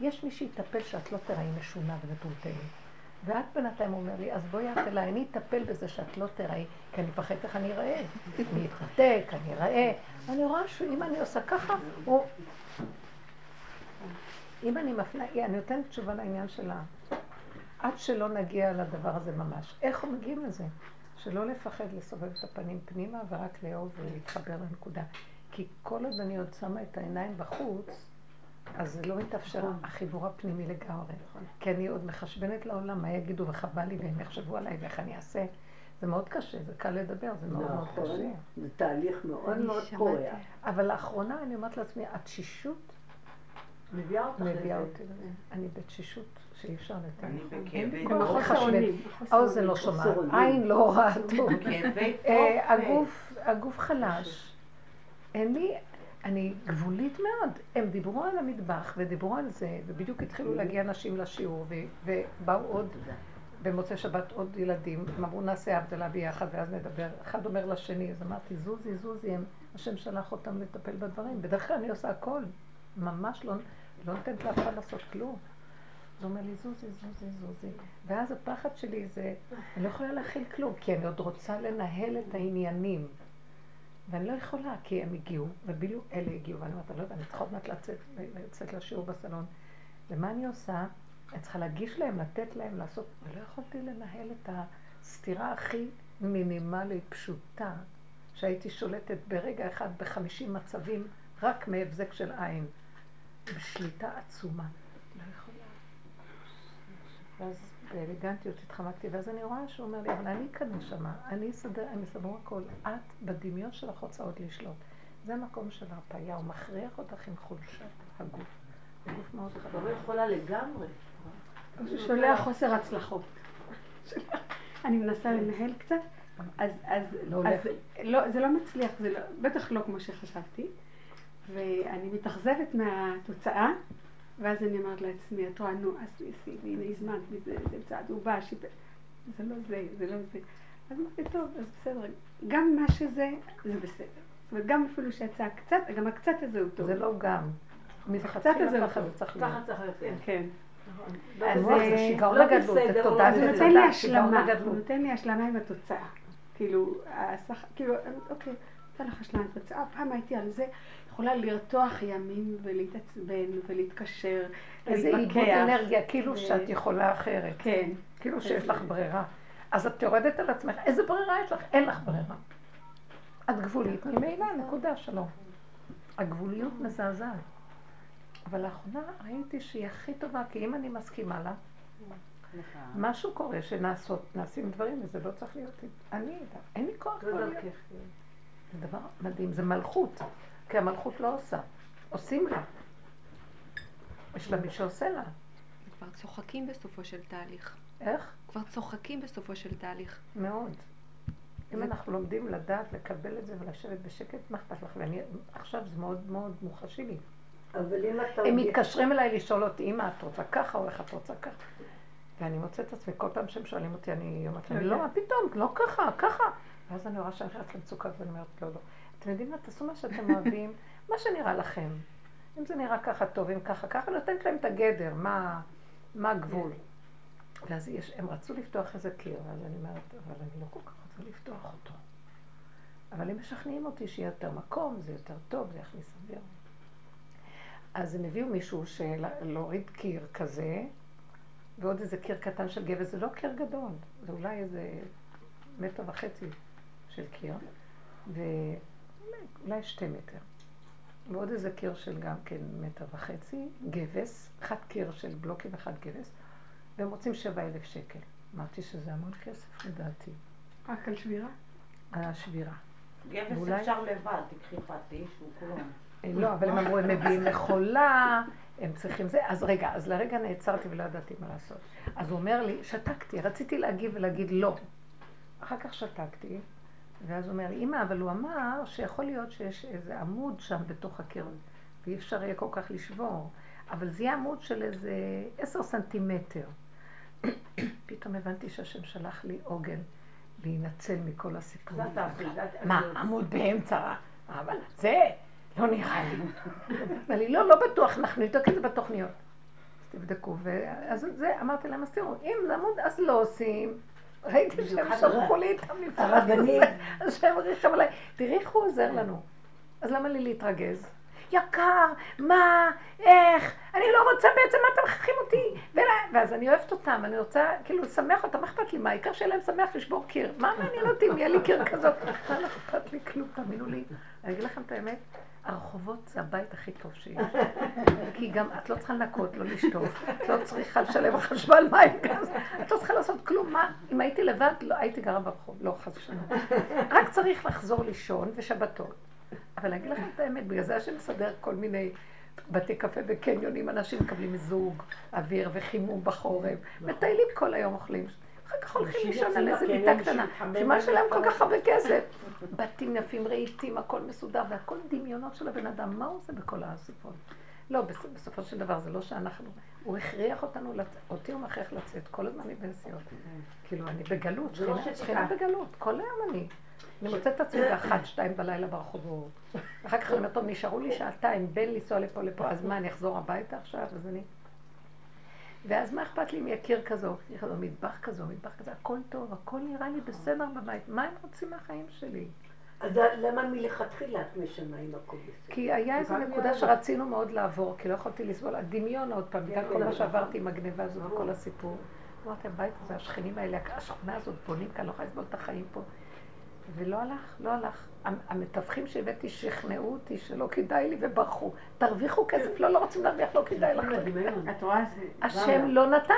יש מי שיטפל שאת לא תראי משונה ומטולטלת. ואת בינתיים אומר לי, אז בואי את אליי, אני אטפל בזה שאת לא תראי, כי אני פחד איך אני אראה, אני אתחתק, אני אראה. אני רואה שאם אני עושה ככה, או... אם אני מפנה, אני נותנת תשובה לעניין שלה. עד שלא נגיע לדבר הזה ממש. איך מגיעים לזה? שלא לפחד לסובב את הפנים פנימה ורק לאהוב ולהתחבר לנקודה. כי כל עוד אני עוד שמה את העיניים בחוץ, אז זה לא מתאפשר החיבור הפנימי לגמרי. כי אני עוד מחשבנת לעולם מה יגידו וחבל לי והם יחשבו עליי ואיך אני אעשה. זה מאוד קשה, זה קל לדבר, זה מאוד מאוד קשה. זה תהליך מאוד מאוד קורע. אבל לאחרונה אני אומרת לעצמי, התשישות מביאה אותך לזה. אני בתשישות. שאי אפשר לתאר. אני בכאבת. האוזן לא שומעת, עין לא רואה טוב. הגוף חלש. אין לי, אני גבולית מאוד. הם דיברו על המטבח ודיברו על זה, ובדיוק התחילו להגיע אנשים לשיעור, ובאו עוד, במוצאי שבת עוד ילדים, הם אמרו נעשה הבדלה ביחד ואז נדבר. אחד אומר לשני, אז אמרתי זוזי, זוזי, השם שלח אותם לטפל בדברים. בדרך כלל אני עושה הכל. ממש לא נותנת לאף אחד לעשות כלום. זה אומר לי זוזי, זוזי, זוזי. ואז הפחד שלי זה, אני לא יכולה להכיל כלום, כי אני עוד רוצה לנהל את העניינים. ואני לא יכולה, כי הם הגיעו, ובדיוק אלה הגיעו, ואני אומרת, אני לא יודע, אני צריכה עוד מעט לצאת, לצאת לשיעור בסלון. ומה אני עושה? אני צריכה להגיש להם, לתת להם, לעשות, ולא יכולתי לנהל את הסתירה הכי מינימלית, פשוטה, שהייתי שולטת ברגע אחד ב-חמישים מצבים, רק מהבזק של עין, בשליטה עצומה. לא יכולה. ואז באלגנטיות התחמקתי, ואז אני רואה שהוא אומר לי, אבל אני כאן נשמה, אני אסדר, אני אסבור הכל, את בדמיון שלך רוצה עוד לשלוט. זה המקום של הרפאיה, הוא מכריח אותך עם חולשת הגוף. הגוף מאוד חדש. לא יכולה לגמרי. הוא שולח חוסר הצלחות. אני מנסה לנהל קצת, אז זה לא מצליח, בטח לא כמו שחשבתי, ואני מתאכזבת מהתוצאה, ואז אני אמרת לעצמי, את רואה, נו, עשי, עשי, והנה הזמנת מזה, זה צעד, הוא בא, שיפה, זה לא זה, זה לא זה. אז אמרתי, טוב, אז בסדר, גם מה שזה, זה בסדר. זאת אומרת, גם אפילו שהצעה קצת, גם הקצת הזה הוא טוב. זה לא גם. הקצת הזה הוא טוב. ככה צריך להיות. כן. אז זה שיגעון הגדלות, זה תודה, זה נותן לי השלמה, נותן לי השלמה עם התוצאה. כאילו, אוקיי, נותן לך השלמה עם התוצאה, פעם הייתי על זה, יכולה לרתוח ימים ולהתעצבן ולהתקשר, איזה עיבוד אנרגיה, כאילו שאת יכולה אחרת. כן. כאילו שיש לך ברירה. אז את יורדת על עצמך, איזה ברירה יש לך? אין לך ברירה. את גבולית ממילא, נקודה, שלום. הגבוליות מזעזעת. אבל לאחרונה ראיתי שהיא הכי טובה, כי אם אני מסכימה לה, משהו קורה שנעשים דברים, וזה לא צריך להיות... אני, אין לי כוח כבר להיות. זה דבר מדהים, זה מלכות. כי המלכות לא עושה, עושים לה. יש לה מי שעושה לה. כבר צוחקים בסופו של תהליך. איך? כבר צוחקים בסופו של תהליך. מאוד. אם אנחנו לומדים לדעת, לקבל את זה ולשבת בשקט, מה אכפת לך? ועכשיו זה מאוד מאוד מוחשי לי. הם מתקשרים אליי לשאול אותי, אמא, את רוצה ככה או איך את רוצה ככה? ואני מוצאת את עצמי, כל פעם שהם שואלים אותי, אני אומרת להם, לא, פתאום, לא ככה, ככה. ואז אני רואה שאני חייבת למצוקה ואני אומרת, לא, לא. אתם יודעים מה, תעשו מה שאתם אוהבים, מה שנראה לכם. אם זה נראה ככה טוב, אם ככה ככה, נותנת להם את הגדר, מה הגבול. ואז הם רצו לפתוח איזה קיר, אז אני אומרת, אבל אני לא כל כך רוצה לפתוח אותו. אבל הם משכנעים אותי שיהיה יותר מקום, זה יותר טוב, זה יכניס אוויר. אז הם הביאו מישהו שלהוריד קיר כזה, ועוד איזה קיר קטן של גבע, זה לא קיר גדול, זה אולי איזה מטר וחצי של קיר, ו... אולי שתי מטר, ועוד איזה קיר של גם כן מטר וחצי, גבס, אחד קיר של בלוקים ואחד גבס, והם רוצים שבע אלף שקל. אמרתי שזה המון כסף, לדעתי. רק על שבירה? על השבירה. גבס ואולי... אפשר לבד, תקחי פרטי, שהוא כלום. לא, אבל הם אמרו, הם מביאים לחולה, הם צריכים זה, אז רגע, אז לרגע נעצרתי ולא ידעתי מה לעשות. אז הוא אומר לי, שתקתי, רציתי להגיב ולהגיד לא. אחר כך שתקתי, ואז הוא אומר לי, אמא, אבל הוא אמר שיכול להיות שיש איזה עמוד שם בתוך הקיר, ואי אפשר יהיה כל כך לשבור, אבל זה יהיה עמוד של איזה עשר סנטימטר. פתאום הבנתי שהשם שלח לי עוגן. להינצל מכל הסיפור. מה, עמוד באמצע, אבל זה לא נראה לי. אבל היא לא, לא בטוח, אנחנו נבדוק את זה בתוכניות. אז תבדקו, ואז זה אמרתי להם, אז תראו, אם זה עמוד, אז לא עושים. ראיתי שהם שרחו לי איתם לפעמים. הרבנים. אז שהם ריחם עליי, תראי איך הוא עוזר לנו. אז למה לי להתרגז? יקר, מה, איך, אני לא רוצה בעצם, מה אתם חכים אותי? ואז אני אוהבת אותם, אני רוצה כאילו לשמח אותם, מה אכפת לי? מה, העיקר שיהיה להם שמח לשבור קיר. מה מעניין אותי אם יהיה לי קיר כזאת? מה לא אכפת לי כלום, תאמינו לי. אני אגיד לכם את האמת, הרחובות זה הבית הכי טוב שיש. כי גם את לא צריכה לנקות, לא לשטוף, את לא צריכה לשלם חשמל מים כזה, את לא צריכה לעשות כלום. מה, אם הייתי לבד, לא הייתי גרה ברחוב, לא חס ושלום. רק צריך לחזור לישון ושבתות. אבל להגיד לכם את האמת, בגלל זה השם מסדר כל מיני בתי קפה וקניונים, אנשים מקבלים מזוג, אוויר וחימום בחורף, מטיילים כל היום אוכלים, אחר כך הולכים לישון על איזה מיטה קטנה, שמה שלהם כל כך הרבה כסף. בתים יפים, רהיטים, הכל מסודר, והכל דמיונות של הבן אדם, מה הוא עושה בכל הסיפור? לא, בסופו של דבר זה לא שאנחנו, הוא הכריח אותנו, אותי הוא מכריח לצאת, כל הזמן אני בנסיעות, כאילו אני בגלות, שכינה בגלות, כל היום אני. אני מוצאת את עצמי באחת, שתיים בלילה ברחובות. אחר כך אני אומר, טוב, נשארו לי שעתיים בין לנסוע לפה לפה, אז מה, אני אחזור הביתה עכשיו? אז אני... ואז מה אכפת לי מיקיר כזו, מטבח כזו, מטבח כזה, הכל טוב, הכל נראה לי בסדר בבית. מה הם רוצים מהחיים שלי? אז למה מלכתחילה את משנה עם הכל בסדר? כי היה איזו נקודה שרצינו מאוד לעבור, כי לא יכולתי לסבול. הדמיון עוד פעם, בגלל כל מה שעברתי עם הגניבה הזו וכל הסיפור. אמרתי, הבית הזה, השכנים האלה, השכונה הזאת בונים כאן, לא יכולה לסבול את החיים פה. ולא הלך, לא הלך. המתווכים שהבאתי שכנעו אותי שלא כדאי לי וברחו. תרוויחו כסף, לא, לא רוצים להרוויח, לא כדאי לך. השם לא נתן.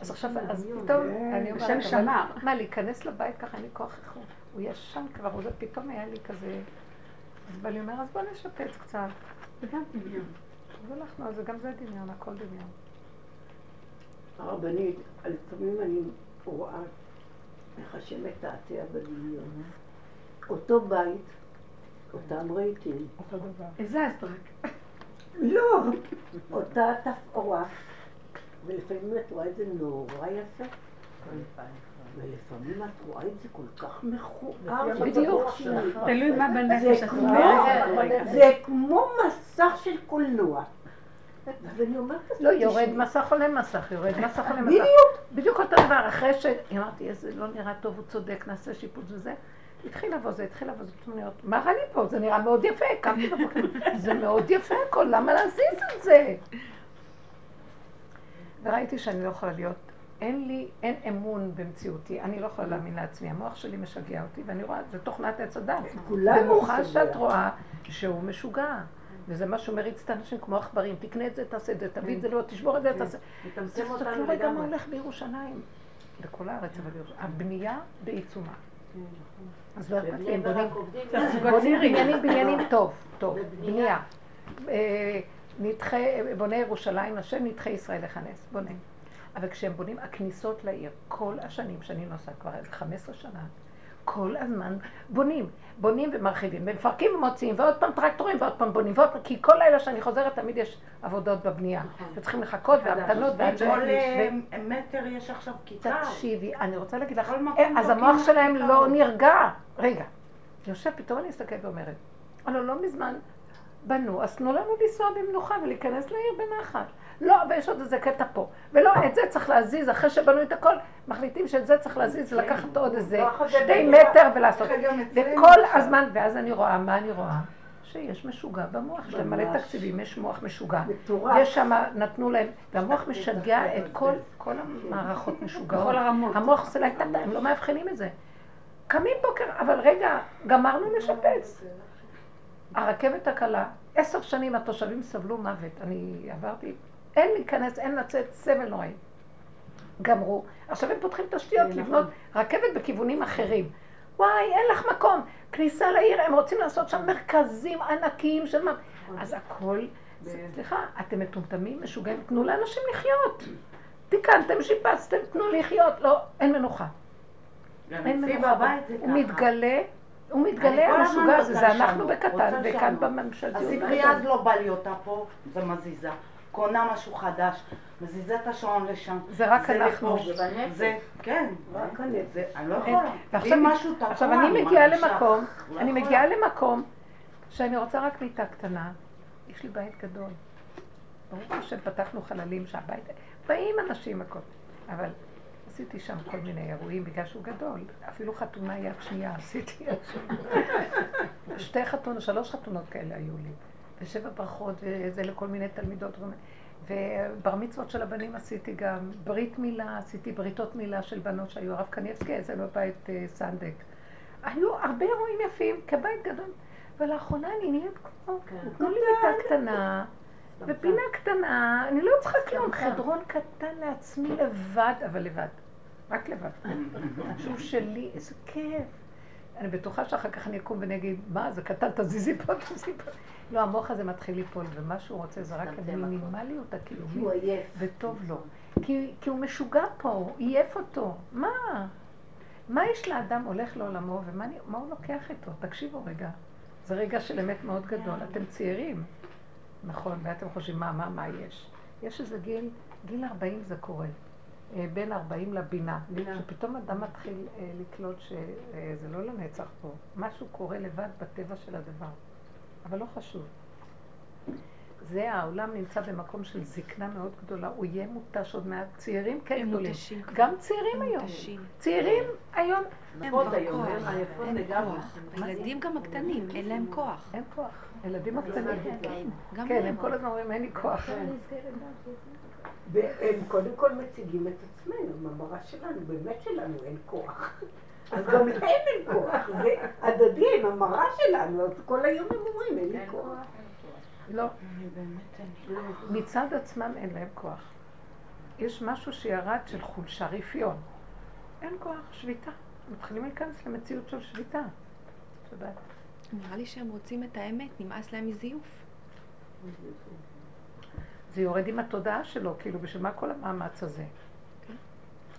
אז עכשיו, אז פתאום, אני אומרת, מה, להיכנס לבית ככה, אין לי כוח איכות. הוא ישן כבר, פתאום היה לי כזה. אז בא לי אומר, אז בוא נשפץ קצת. זה גם דמיון. אז הלכנו, אז גם זה דמיון, הכל דמיון. הרבנית, על פעמים אני רואה, מחשם את העתיה בדמיון. אותו בית, אותם רהיטים. אותו דבר. איזה אטאטורק? לא, אותה תפאורה. ולפעמים את רואה את זה נורא יפה. ולפעמים את רואה את זה כל כך מכוער. בדיוק. תלוי מה בנפש. זה כמו מסך של קולנוע. לא, יורד מסך עולה מסך, יורד מסך עולה מסך. בדיוק אותו דבר, אחרי שאמרתי, איזה לא נראה טוב, הוא צודק, נעשה שיפוץ וזה, התחיל לבוא זה, התחיל לבוא זה תמוניות, מה רע לי פה? זה נראה מאוד יפה, קמתי בבוקר, זה מאוד יפה הכל, למה להזיז את זה? וראיתי שאני לא יכולה להיות, אין לי, אין אמון במציאותי, אני לא יכולה להאמין לעצמי, המוח שלי משגע אותי, ואני רואה, זה תוכנת עץ אדם, במוחה שאת רואה שהוא משוגע. וזה מה שמריץ את האנשים כמו אכברים, תקנה את זה, תעשה את זה, תביא את זה, לא, תשבור את זה, תעשה. זה לא רגע מה הולך בירושלים, בכל הארץ, אבל בירושלים. הבנייה בעיצומה. אז לא אכפת לי, הם בונים בניינים, בניינים טוב, טוב, בנייה. בונה ירושלים, השם נדחי ישראל לכנס, בונה. אבל כשהם בונים הכניסות לעיר, כל השנים שאני נוסעה כבר איזה חמש עשרה שנה, כל הזמן בונים, בונים ומרחיבים, ומפרקים ומוציאים, ועוד פעם טרקטורים, ועוד פעם בונים, ועוד פעם, כי כל לילה שאני חוזרת תמיד יש עבודות בבנייה. וצריכים לחכות, והמתנות, כל מטר יש עכשיו כיתר. תקשיבי, אני רוצה להגיד לך, אז המוח שלהם לא נרגע. רגע, יושב, פתאום אני אסתכל ואומרת, אלו לא מזמן בנו, אז תנו לנו לנסוע במנוחה ולהיכנס לעיר בנחת. לא, ויש עוד איזה קטע פה. ולא, את זה צריך להזיז, אחרי שבנו את הכל, מחליטים שאת זה צריך להזיז, לקחת עוד איזה שתי מטר ולעשות. וכל הזמן, ואז אני רואה, מה אני רואה? שיש משוגע במוח, יש להם מלא תקציבים, יש מוח משוגע. יש שם, נתנו להם, והמוח משגע את כל המערכות משוגעות. המוח עושה לה, הם לא מאבחנים את זה. קמים בוקר, אבל רגע, גמרנו לשפץ. הרכבת הקלה, עשר שנים התושבים סבלו מוות. אני עברתי... אין להיכנס, אין לצאת, סבל נוראי. גמרו. עכשיו הם פותחים תשתיות לבנות רכבת בכיוונים אחרים. וואי, אין לך מקום. כניסה לעיר, הם רוצים לעשות שם מרכזים ענקיים של מה... אז הכל... סליחה, אתם מטומטמים, משוגעים, תנו לאנשים לחיות. תיקנתם, שיפצתם, תנו לחיות. לא, אין מנוחה. אין מנוחה. הוא מתגלה, הוא מתגלה על המשוגע הזה. זה אנחנו בקטן, וכאן בממשלתיות. הספרייה לא בא לי אותה פה, זה מזיזה. קונה משהו חדש, מזיזה את השעון לשם. זה רק אנחנו. זה, כן, רק אני. אני לא יכולה. עכשיו אני מגיעה למקום, אני מגיעה למקום שאני רוצה רק מיטה קטנה. יש לי בית גדול. ברוך השם פתחנו חללים שהבית, באים אנשים הכל. אבל עשיתי שם כל מיני אירועים בגלל שהוא גדול. אפילו חתונה יד שנייה עשיתי יד שנייה. שתי חתונות, שלוש חתונות כאלה היו לי. ושבע ברכות וזה לכל מיני תלמידות. ובר מצוות של הבנים עשיתי גם ברית מילה, עשיתי בריתות מילה של בנות שהיו הרב קניאבסקי, איזה בבית סנדק. היו הרבה אירועים יפים, כבית גדול. ולאחרונה אני נהיית כמו, נתנו לי מיטה קטנה. ופינה קטנה, אני לא צריכה כלום, חדרון קטן לעצמי לבד, אבל לבד, רק לבד, שהוא שלי, איזה כיף. אני בטוחה שאחר כך אני אקום ואני אגיד, מה זה קטן, תזיזי פה, תזיזי פה. לא, המוח הזה מתחיל ליפול, ומה שהוא רוצה זה רק המינימליות הקיומית, וטוב לו. כי הוא משוגע פה, הוא עייף אותו, מה? מה יש לאדם הולך לעולמו, ומה הוא לוקח איתו? תקשיבו רגע, זה רגע של אמת מאוד גדול, אתם צעירים. נכון, ואתם חושבים מה, מה, מה יש? יש איזה גיל, גיל ארבעים זה קורה, בין ארבעים לבינה, שפתאום אדם מתחיל לקלוט שזה לא לנצח פה, משהו קורה לבד בטבע של הדבר, אבל לא חשוב. זה, העולם נמצא במקום של זקנה מאוד גדולה, הוא יהיה מוטש עוד מעט, צעירים כאלה גדולים, גם צעירים היום, צעירים היום, הם לא כוח, ילדים גם הקטנים, אין להם כוח. אין כוח, ילדים הקטנים, כן, הם כל הזמן אומרים, אין לי כוח. והם קודם כל מציגים את עצמנו, הממרה שלנו, באמת שלנו, אין כוח. אז גם להם אין כוח, זה הדדי, הם הממרה שלנו, אז כל היום הם אומרים, אין לי כוח. לא, מצד עצמם אין להם כוח. יש משהו שירד של חולשה, רפיון. אין כוח, שביטה. מתחילים להיכנס למציאות של שביטה. שבת. נראה לי שהם רוצים את האמת, נמאס להם מזיוף. זה יורד עם התודעה שלו, כאילו, בשביל מה כל המאמץ הזה?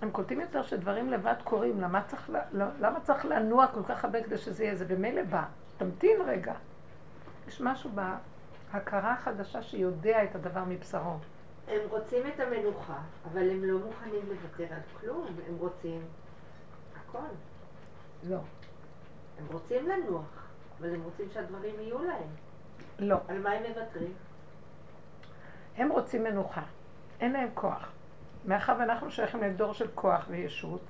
הם קולטים יותר שדברים לבד קורים, למה צריך, למה צריך לנוע כל כך הרבה כדי שזה יהיה? זה במילא בא. תמתין רגע. יש משהו ב... הכרה חדשה שיודע את הדבר מבשרו. הם רוצים את המנוחה, אבל הם לא מוכנים לוותר על כלום, הם רוצים הכל. לא. הם רוצים לנוח, אבל הם רוצים שהדברים יהיו להם. לא. על מה הם מוותרים? הם רוצים מנוחה, אין להם כוח. מאחר ואנחנו שייכים לדור של כוח וישות,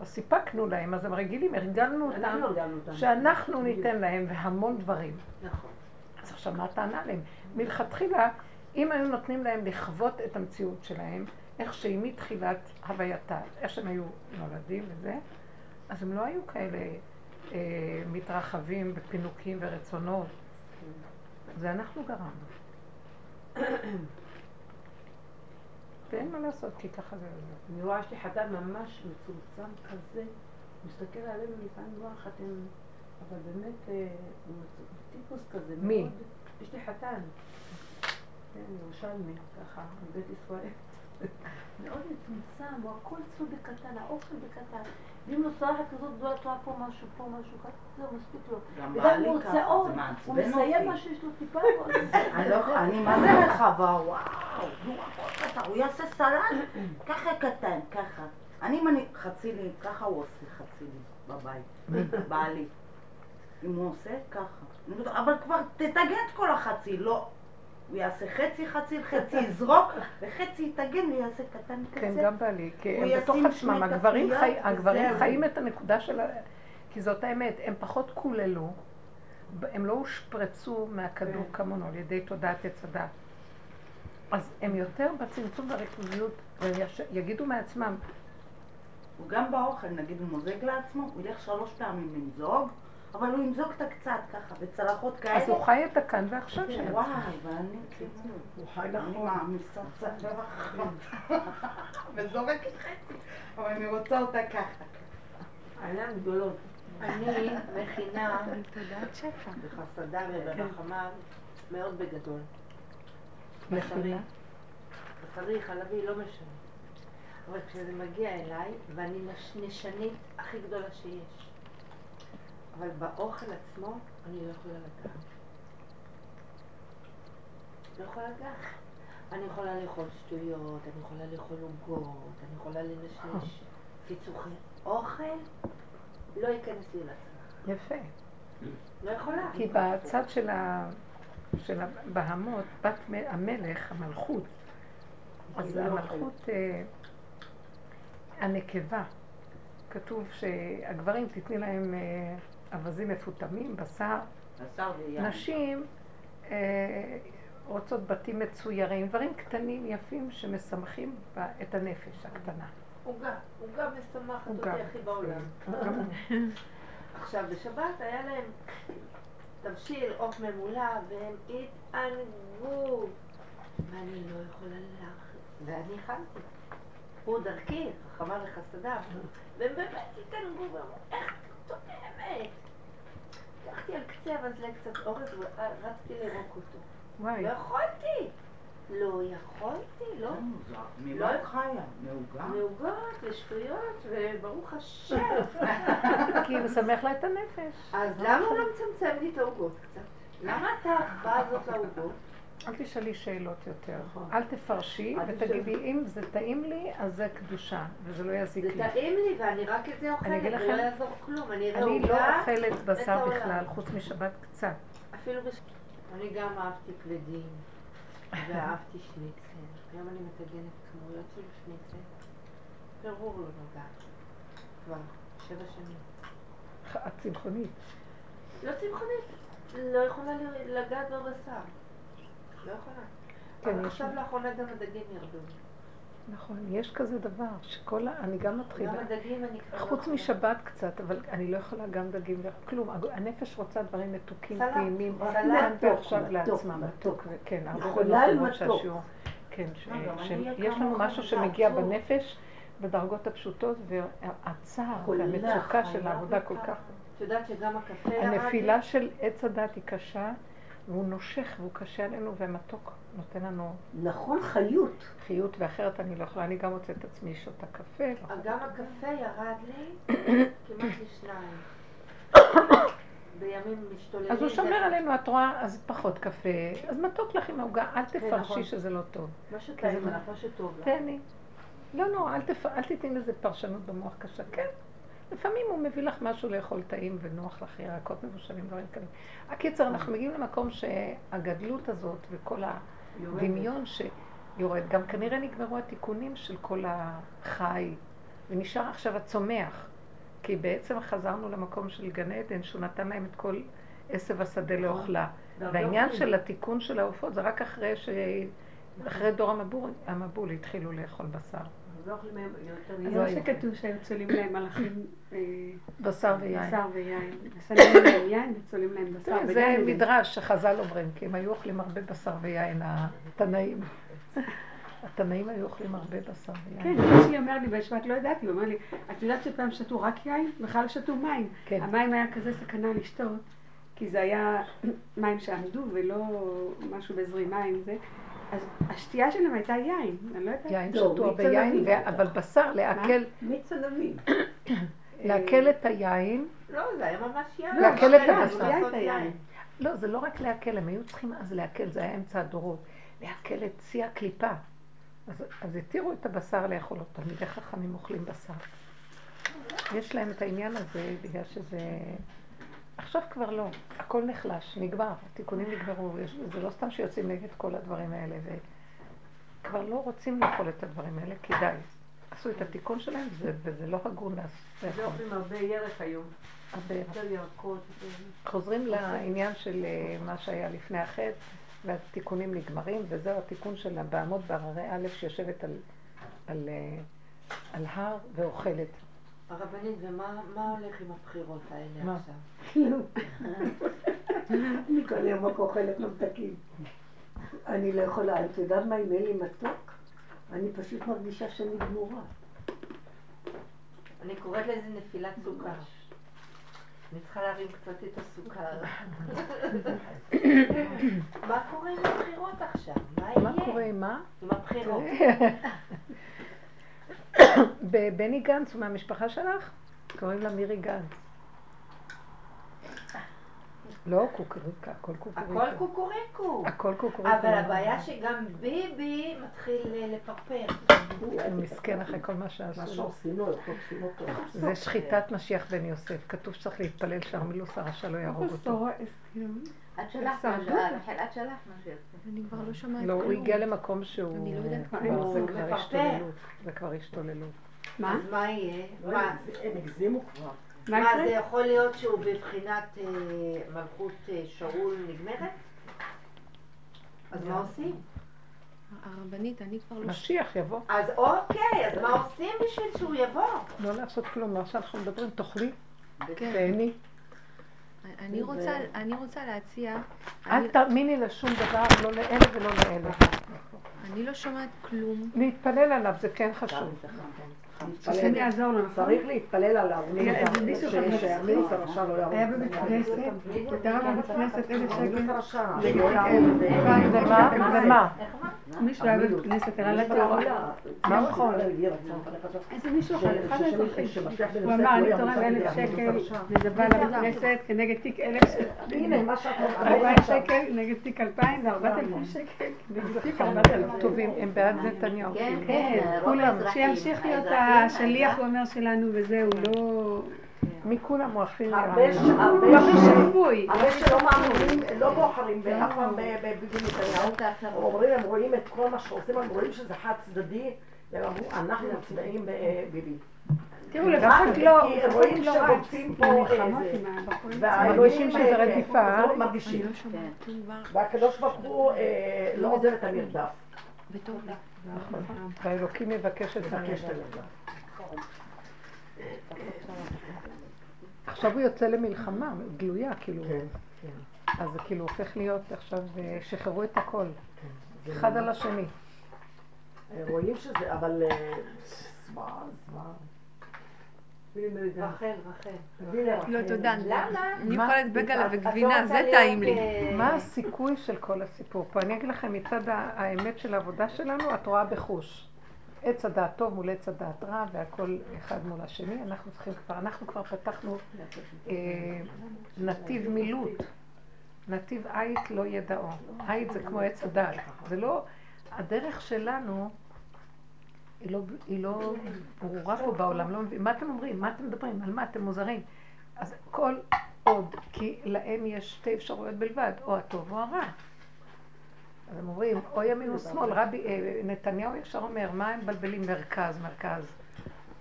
אז סיפקנו להם, אז הם רגילים, הרגלנו אותם, שאנחנו ניתן להם והמון דברים. נכון. אז עכשיו מה טענה להם? מלכתחילה, אם היו נותנים להם לחוות את המציאות שלהם, איך שהיא מתחילת הווייתה, איך שהם היו נולדים וזה, אז הם לא היו כאלה אה, מתרחבים בפינוקים ורצונות. זה אנחנו גרמנו. ואין מה לעשות, כי ככה זה... אני רואה שלי חדם ממש מצומצם כזה, מסתכל עליהם ומפעם נוח, אתם... אבל באמת, טיפוס כזה מאוד, יש לי חתן, ירושלמי, ככה, מבית ישראל, מאוד מצומצם, הוא הכל צוי בקטן, האוכל בקטן, ואם הוא צורך כזאת גדולה, תראה פה משהו, פה משהו, ככה, זה מספיק לו, וגם הוא הוצאות, הוא מסיים מה שיש לו טיפה, אני מה זה רחבה, וואו, הוא יעשה סלט, ככה קטן, ככה, אני מניק חצי לי, ככה הוא עושה חצי לי בבית, בעלי. אם הוא עושה ככה, אבל כבר תתגן את כל החצי, לא, הוא יעשה חצי חצי, חצי יזרוק וחצי יתגן ויעשה קטן קצת. כן, גם בעלי, כי הם בתוך עצמם, הגברים, חי, הגברים חיים את הנקודה של ה... כי זאת האמת, הם פחות כוללו, הם לא הושפרצו מהכדור כמונו על ידי תודעת יצדה. אז הם יותר בצמצום והריכוזיות, ויגידו מעצמם. הוא גם באוכל, נגיד הוא מוזג לעצמו, הוא ילך שלוש פעמים למזוג, אבל הוא ימזוג את הקצת ככה, בצלחות כאלה. אז הוא חי את הכאן ועכשיו שלנו. וואי, ואני כאילו, הוא חי נכון. אני מעמיסה קצת ורחבת. וזורקת חצי, אבל אני רוצה אותה ככה. עלן גדולות. אני מכינה בחסדה וברחמה מאוד בגדול. בשרי. בשרי, חלבי, לא משנה. אבל כשזה מגיע אליי, ואני נשנית הכי גדולה שיש. אבל באוכל עצמו אני לא יכולה לגעת. לא יכולה לגעת. אני יכולה לאכול שטויות, אני יכולה לאכול עוגות, אני יכולה לנשנש פיצוחי אוכל, לא ייכנס לי לצלח. יפה. לא יכולה. כי בצד של הבהמות, בת המלך, המלכות, אז המלכות הנקבה, כתוב שהגברים תתני להם אבזים מפותמים, בשר, נשים, רוצות בתים מצוירים, דברים קטנים יפים שמסמכים את הנפש הקטנה. עוגה, עוגה משמחת אותי הכי בעולם. עכשיו בשבת היה להם תבשיל עוף ממולה והם התענגו ואני לא יכולה להכיר ואני חלתי. הוא דרכי, חמר לחסדיו והם באמת התענגו ואמרו איך זאת באמת? הלכתי על קצה הבזלה קצת אורז ורצתי לרוק אותו. לא יכולתי, לא יכולתי, לא. ממה חיה? נהוגה? נהוגות ושטויות וברוך השם. כי הוא שמח לה את הנפש. אז למה הוא לא מצמצם לי את ההוגות קצת? למה אתה הבאה הזאת להוגות? אל תשאלי שאלות יותר. אל תפרשי ותגידי אם זה טעים לי, אז זה קדושה וזה לא יזיק לי. זה טעים לי ואני רק את זה אוכלת, אני לא יעזור כלום. אני לא אוכלת בשר בכלל, חוץ משבת קצת. אפילו בשבת. אני גם אהבתי כבדים, ואהבתי שניצל. היום אני מתגנת כמויות של שניצל. פירור לא נוגע. כבר שבע שנים. את צמחונית. לא צמחונית. לא יכולה לגעת בבשר. לא יכולה. עכשיו לאחרונה גם הדגים ירדו. נכון, יש כזה דבר שכל ה... אני גם מתחילה. גם הדגים אני כבר... חוץ משבת קצת, אבל אני לא יכולה גם דגים, כלום. הנפש רוצה דברים מתוקים, טעימים. סלט, מתוק, מתוק. כן, הרבה לא חולות שהשיעור. כן, שיש לנו משהו שמגיע בנפש, בדרגות הפשוטות, והצער והמצוקה של העבודה כל כך. את יודעת שגם הקפה... הנפילה של עץ הדת היא קשה, והוא נושך והוא קשה עלינו ומתוק. נותן לנו... נכון, חיות. חיות, ואחרת אני לא יכולה, אני גם רוצה את עצמי שותה קפה. גם הקפה ירד לי כמעט לשניים. בימים משתוללים... אז הוא שומר עלינו, את רואה, אז פחות קפה. אז מתוק לך עם ההוגה, אל תפרשי שזה לא טוב. מה שטעים לך, מה שטוב לך. תהני. לא, לא, אל תיתן לזה פרשנות במוח קשה. כן, לפעמים הוא מביא לך משהו לאכול טעים ונוח לך, ירקות מבושלים, לא אין כאלה. הקיצר, אנחנו מגיעים למקום שהגדלות הזאת וכל ה... דמיון שיורד. גם כנראה נגמרו התיקונים של כל החי, ונשאר עכשיו הצומח, כי בעצם חזרנו למקום של גן עדן, שהוא נתן להם את כל עשב השדה לאוכלה. והעניין של התיקון של העופות זה רק אחרי ש... אחרי דור המבול התחילו לאכול בשר. אז לא אוכלים יותר... אז מה שכתוב שהם צולים להם מלאכים... בשר ויין. בשר ויין. מסננים להם יין וצולים להם בשר ויין. זה מדרש שחז"ל אומרים, כי הם היו אוכלים הרבה בשר ויין, התנאים. התנאים היו אוכלים הרבה בשר ויין. כן, כשהיא אומר לי בשבת, לא ידעתי, הוא אומר לי, את יודעת שפעם שתו רק יין? בכלל שתו מים. המים היה כזה סכנה לשתות, כי זה היה מים שעמדו ולא משהו בזרימה עם זה. אז השתייה שלהם הייתה יין, אני לא יודעת. יין שתו ביין, אבל בשר לעכל... מיץ ענבים. לעכל את היין. לא, זה היה ממש יין. לעכל את הבשר. לא, זה לא רק לעכל, הם היו צריכים אז לעכל, זה היה אמצע הדורות. לעכל את צי הקליפה. אז התירו את הבשר לאכול אותו, תלמידי חכמים אוכלים בשר. יש להם את העניין הזה, בגלל שזה... עכשיו כבר לא, הכל נחלש, נגבר, התיקונים נגברו, זה לא סתם שיוצאים נגד כל הדברים האלה, וכבר לא רוצים לאכול את הדברים האלה, כי די, עשו את התיקון שלהם, וזה לא הגון לעשות. זה אוכלים הרבה ירק היום, יותר ירקות. חוזרים לעניין של מה שהיה לפני החד, והתיקונים נגמרים, וזהו התיקון של באמות ברהר א' שיושבת על הר ואוכלת. הרבנית, ומה הולך עם הבחירות האלה עכשיו? כלום. מכל יום הכוחלת ממתקים. אני לא יכולה, את יודעת מה, אם אין לי מתוק, אני פשוט מרגישה שאני גמורה. אני קוראת לאיזה נפילת סוכר. אני צריכה להרים קצת את הסוכר. מה קורה עם הבחירות עכשיו? מה יהיה? מה קורה עם מה? עם הבחירות. בני גנץ הוא מהמשפחה שלך? קוראים לה מירי גנץ. לא קוקוריקו, הכל קוקוריקו. הכל קוקוריקו. הכל קוקוריקו. אבל הבעיה שגם ביבי מתחיל לפרפר. הוא מסכן אחרי כל מה שעשו. מה שעושים לו, תופסים אותו. זה שחיטת משיח בן יוסף. כתוב שצריך להתפלל שהרמילוס הרשע לא יהרוג אותו. את שלחת משהו, את שלחת משהו. אני כבר לא שומעת כלום. לא, הוא הגיע למקום שהוא... אני לא יודעת כלום. זה כבר השתוללות. זה כבר השתוללות. מה? אז מה יהיה? מה? הם הגזימו כבר. מה, זה יכול להיות שהוא בבחינת מלכות שאול נגמרת? אז מה עושים? הרבנית, אני כבר לא... משיח יבוא. אז אוקיי, אז מה עושים בשביל שהוא יבוא? לא לעשות כלום, מה שאנחנו מדברים, תאכלי, תהני. אני רוצה, אני רוצה להציע... אל תאמיני לשום דבר, לא לאלה ולא לאלה. אני לא שומעת כלום. להתפלל עליו, זה כן חשוב. שאני אעזור לו. צריך להתפלל עליו. איזה מישהו חמץ. שהרמילוס הרשע לא ירוק. היה בבית כנסת, יותר בבית כנסת אלף שקל. זה יורם. ומה? ומה? מישהו היה בבית כנסת, הראה לתאורה. מה הוא יכול? איזה מישהו חמץ. אחד האזרחים. הוא אמר, אני תורם אלף שקל, וזה בא לבית כנסת כנגד תיק אלף שקל. הנה, מה שאתה אומר. אלפיים שקל נגד תיק אלפיים, זה ארבעת אלפים שקל. נגד תיק ארבעת אלפים. טובים, הם בעד נתניהו. כן, כן. כולם, שימשיך להיות השליח הוא אומר שלנו וזהו, לא... מכולם הוא הכי... הרבה שפוי. הרבה שלא מאמינים, לא בוחרים באף פעם בביבי נתניהו. אומרים, הם רואים את כל מה שעושים, הם רואים שזה חד צדדי, והם אמרו, אנחנו מצביעים בביבי. תראו, לפחות לא... כי רואים שרוצים פה איזה... מרגישים שזה רדיפה. מרגישים. והקדוש ברוך הוא לא עוזב את המרדף. בטוב לה. נכון, והאלוקים מבקש את המרדף. עכשיו הוא יוצא למלחמה, גלויה כאילו. אז זה כאילו הופך להיות עכשיו, שחררו את הכל, אחד על השני. רואים שזה, אבל... סבא, סבא. רחל, רחל. לא, תודה. למה? אני יכולת בגלה וגבינה, זה טעים לי. מה הסיכוי של כל הסיפור פה? אני אגיד לכם, מצד האמת של העבודה שלנו, את רואה בחוש. עץ הדעת טוב מול עץ הדעת רע, והכל אחד מול השני. אנחנו צריכים כבר, אנחנו כבר פתחנו נתיב מילות. נתיב עית לא ידעו. עית זה כמו עץ הדעת. זה לא, הדרך שלנו, היא לא, היא לא ברורה פה בעולם, לא מביאים, מה אתם אומרים, מה אתם מדברים, על מה אתם מוזרים? אז כל עוד, כי להם יש שתי אפשרויות בלבד, או הטוב או הרע. אז הם אומרים, או ימין או שמאל, רבי, נתניהו ישר אומר, מה הם בלבלים? מרכז, מרכז.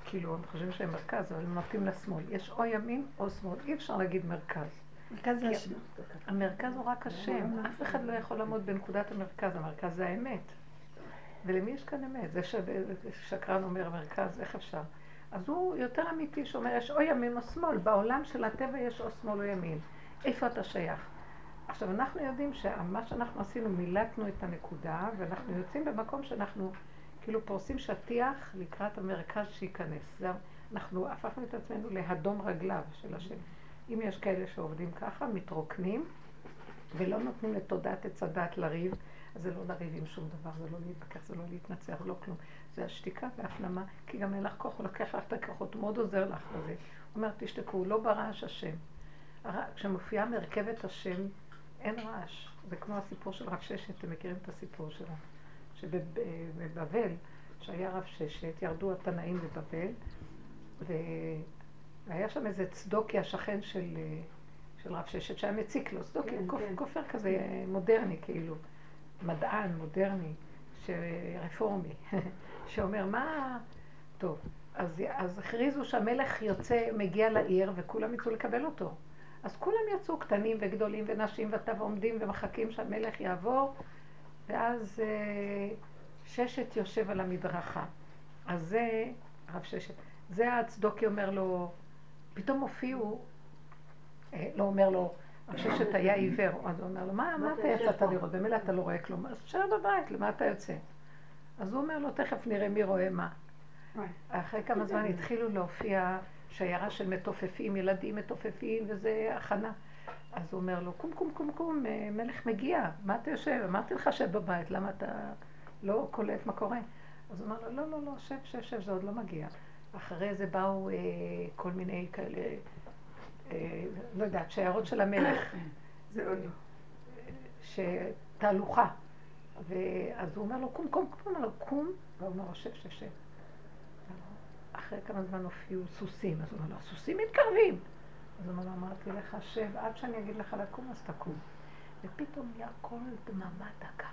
כאילו, הם חושבים שהם מרכז, אבל הם נוטים לשמאל. יש או ימין או שמאל, אי אפשר להגיד מרכז. מרכז זה השם. המרכז הוא רק השם, אף אחד לא יכול לעמוד בנקודת המרכז, המרכז זה האמת. ולמי יש כאן אמת? זה ששקרן אומר מרכז, איך אפשר? אז הוא יותר אמיתי שאומר, יש או ימין או שמאל, בעולם של הטבע יש או שמאל או ימין. איפה אתה שייך? עכשיו, אנחנו יודעים שמה שאנחנו עשינו, מילתנו את הנקודה, ואנחנו יוצאים במקום שאנחנו כאילו פורסים שטיח לקראת המרכז שייכנס. אנחנו הפכנו את עצמנו להדום רגליו של השם. אם יש כאלה שעובדים ככה, מתרוקנים, ולא נותנים לתודעת את צדת לריב, אז זה לא לריב עם שום דבר, זה לא להתבקח, זה לא להתנצח, לא כלום. זה השתיקה והפנמה, כי גם אין לך כוח, הוא לקח לך את הכוחות, מאוד עוזר לך בזה. הוא אומר, תשתקו, לא ברעש השם. כשמופיעה מרכבת השם, אין רעש. זה כמו הסיפור של רב ששת, אתם מכירים את הסיפור שלו. שבבבל, שהיה רב ששת, ירדו התנאים בבבל, והיה שם איזה צדוקי, השכן של... של רב ששת, שהיה מציק לו, סדוק, כופר כזה מודרני כאילו, מדען, מודרני, רפורמי, שאומר, מה... טוב, אז הכריזו שהמלך יוצא, מגיע לעיר, וכולם יצאו לקבל אותו. אז כולם יצאו קטנים וגדולים ונשים וטוב עומדים ומחכים שהמלך יעבור, ואז ששת יושב על המדרכה. אז זה, רב ששת, זה הצדוקי אומר לו, פתאום הופיעו, לא אומר לו, אני חושב שאתה היה עיוור, אז הוא אומר לו, מה אתה יצאת לראות? במילה אתה לא רואה כלום, אז תשאר בבית, למה אתה יוצא? אז הוא אומר לו, תכף נראה מי רואה מה. אחרי כמה זמן התחילו להופיע שיירה של מתופפים, ילדים מתופפים, וזה הכנה. אז הוא אומר לו, קום, קום, קום, קום, מלך מגיע, מה אתה יושב? אמרתי לך שב בבית, למה אתה לא קולט מה קורה? אז הוא אומר לו, לא, לא, לא, שב, שב, שב, זה עוד לא מגיע. אחרי זה באו כל מיני כאלה... לא יודעת, שיירות של המלך זה עוד שתהלוכה. ואז הוא אומר לו, קום, קום, קום, אומר לו, קום, והוא אומר, שב, שב, שב. אחרי כמה זמן הופיעו סוסים, אז הוא אומר לו, הסוסים מתקרבים. אז הוא אומר, אמרתי לך, שב, עד שאני אגיד לך לקום, אז תקום. ופתאום יהיה כל דממה דקה.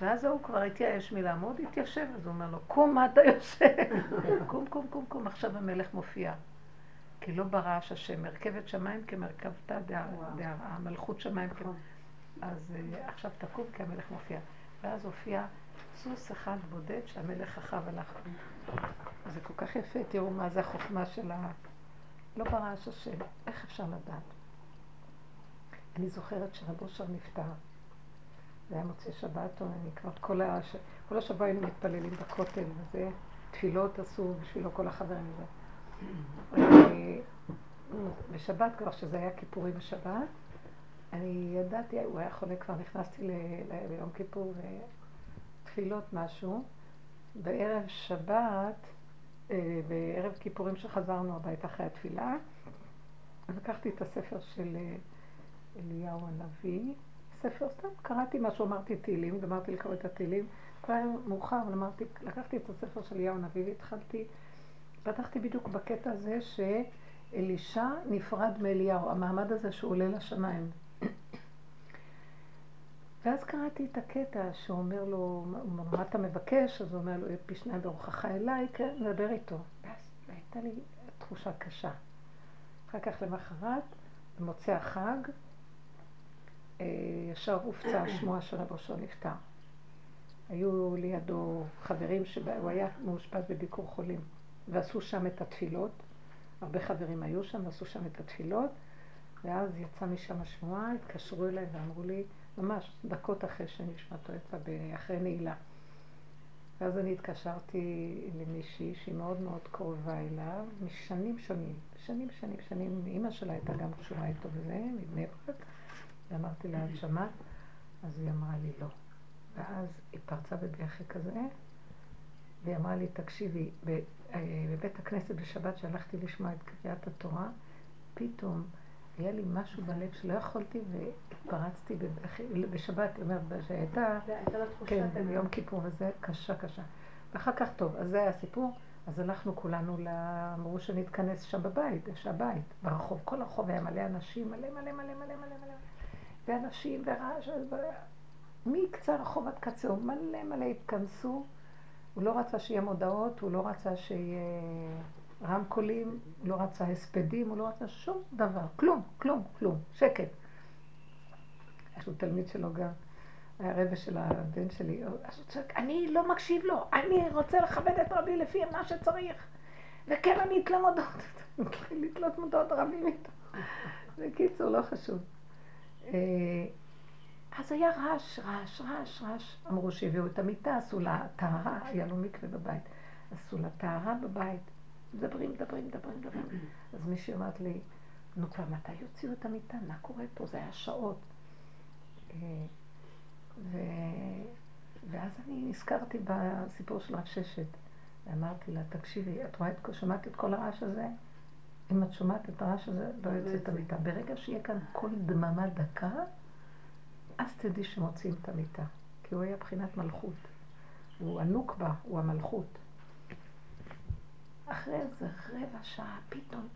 ואז הוא כבר התייאש מלעמוד, התיישב, אז הוא אומר לו, קום, מה אתה יושב? קום, קום, קום, קום, עכשיו המלך מופיע. כי לא ברעש השם, מרכבת שמיים כמרכבתה דהרה, מלכות שמיים כמרכבת. אז עכשיו תקום כי המלך מופיע. ואז הופיע סוס אחד בודד שהמלך החב הלך. אז זה כל כך יפה, תראו מה זה החוכמה של ה... לא ברעש השם, איך אפשר לדעת? אני זוכרת שרבושר נפטר. זה היה מוצא שבת, אני כבר כל, הש... כל השבוע היינו מתפללים בכותל, וזה תפילות עשו בשבילו כל החברים הזה. בשבת כבר, שזה היה כיפורי בשבת, אני ידעתי, הוא היה חולה, כבר נכנסתי ליום כיפור ותפילות משהו. בערב שבת, בערב כיפורים שחזרנו הבית אחרי התפילה, לקחתי את הספר של אליהו הנביא, ספר סתם, קראתי משהו, אמרתי תהילים, גמרתי לקרוא את התהילים, כבר מאוחר, אבל אמרתי, לקחתי את הספר של אליהו הנביא והתחלתי, פתחתי בדיוק בקטע הזה שאלישה נפרד מאליהו, המעמד הזה שהוא עולה לשמיים. ואז קראתי את הקטע שאומר לו, מה אתה מבקש? אז הוא אומר לו, פי שניים ברוחך אליי, נדבר איתו. ואז הייתה לי תחושה קשה. אחר כך למחרת, במוצא החג, ישר הופצה השמועה של ראשו נפטר. היו לידו חברים שהוא היה מאושפז בביקור חולים. ועשו שם את התפילות, הרבה חברים היו שם ועשו שם את התפילות, ואז יצא משם השמועה, התקשרו אליי ואמרו לי, ממש דקות אחרי שנשמתו יצא אחרי נעילה. ואז אני התקשרתי למישהי שהיא מאוד מאוד קרובה אליו, משנים שונים, שנים שנים שנים, אמא שלה הייתה גם קשורה איתו בזה, מבני ברק, ואמרתי לה, את שמעת? אז היא אמרה לי לא. ואז היא פרצה בבכי כזה, והיא אמרה לי, תקשיבי, בבית הכנסת בשבת שהלכתי לשמוע את קריאת התורה, פתאום היה לי משהו בלב שלא יכולתי והתפרצתי בשבת, היא אומרת, שהייתה, כן, ביום כיפור, וזה קשה קשה. ואחר כך טוב, אז זה היה הסיפור, אז הלכנו כולנו, אמרו שנתכנס שם בבית, יש הבית, ברחוב, כל הרחוב היה מלא אנשים, מלא מלא מלא מלא מלא, ואנשים ורעש, מקצה הרחוב עד קצהו, מלא מלא התכנסו, הוא לא רצה שיהיה מודעות, הוא לא רצה שיהיה רמקולים, הוא לא רצה הספדים, הוא לא רצה שום דבר, כלום, כלום, כלום, שקט. יש לו תלמיד שלו גם, הרבה של הבן שלי, אני לא מקשיב לו, אני רוצה לכבד את רבי לפי מה שצריך, וכן אני אתלה מודעות, אני מתחיל לתלות מודעות רבים איתו, בקיצור, לא חשוב. אז היה רעש, רעש, רעש, רעש. אמרו שהביאו את המיטה, עשו לה טהרה, היה לו מקווה בבית. עשו לה טהרה בבית. מדברים, מדברים, מדברים, מדברים. אז מישהי אמרת לי, נו כבר מתי יוציאו את המיטה? מה קורה פה? זה היה שעות. ו... ואז אני נזכרתי בסיפור של רב ששת. ואמרתי לה, תקשיבי, את רואה, את שומעת את כל הרעש הזה? אם את שומעת את הרעש הזה, לא יוצא את המיטה. ברגע שיהיה כאן כל דממה דקה, אז תדעי שמוצאים את המיטה, כי הוא היה בחינת מלכות. הוא הנוקבה, הוא המלכות. אחרי איזה רבע שעה, פתאום,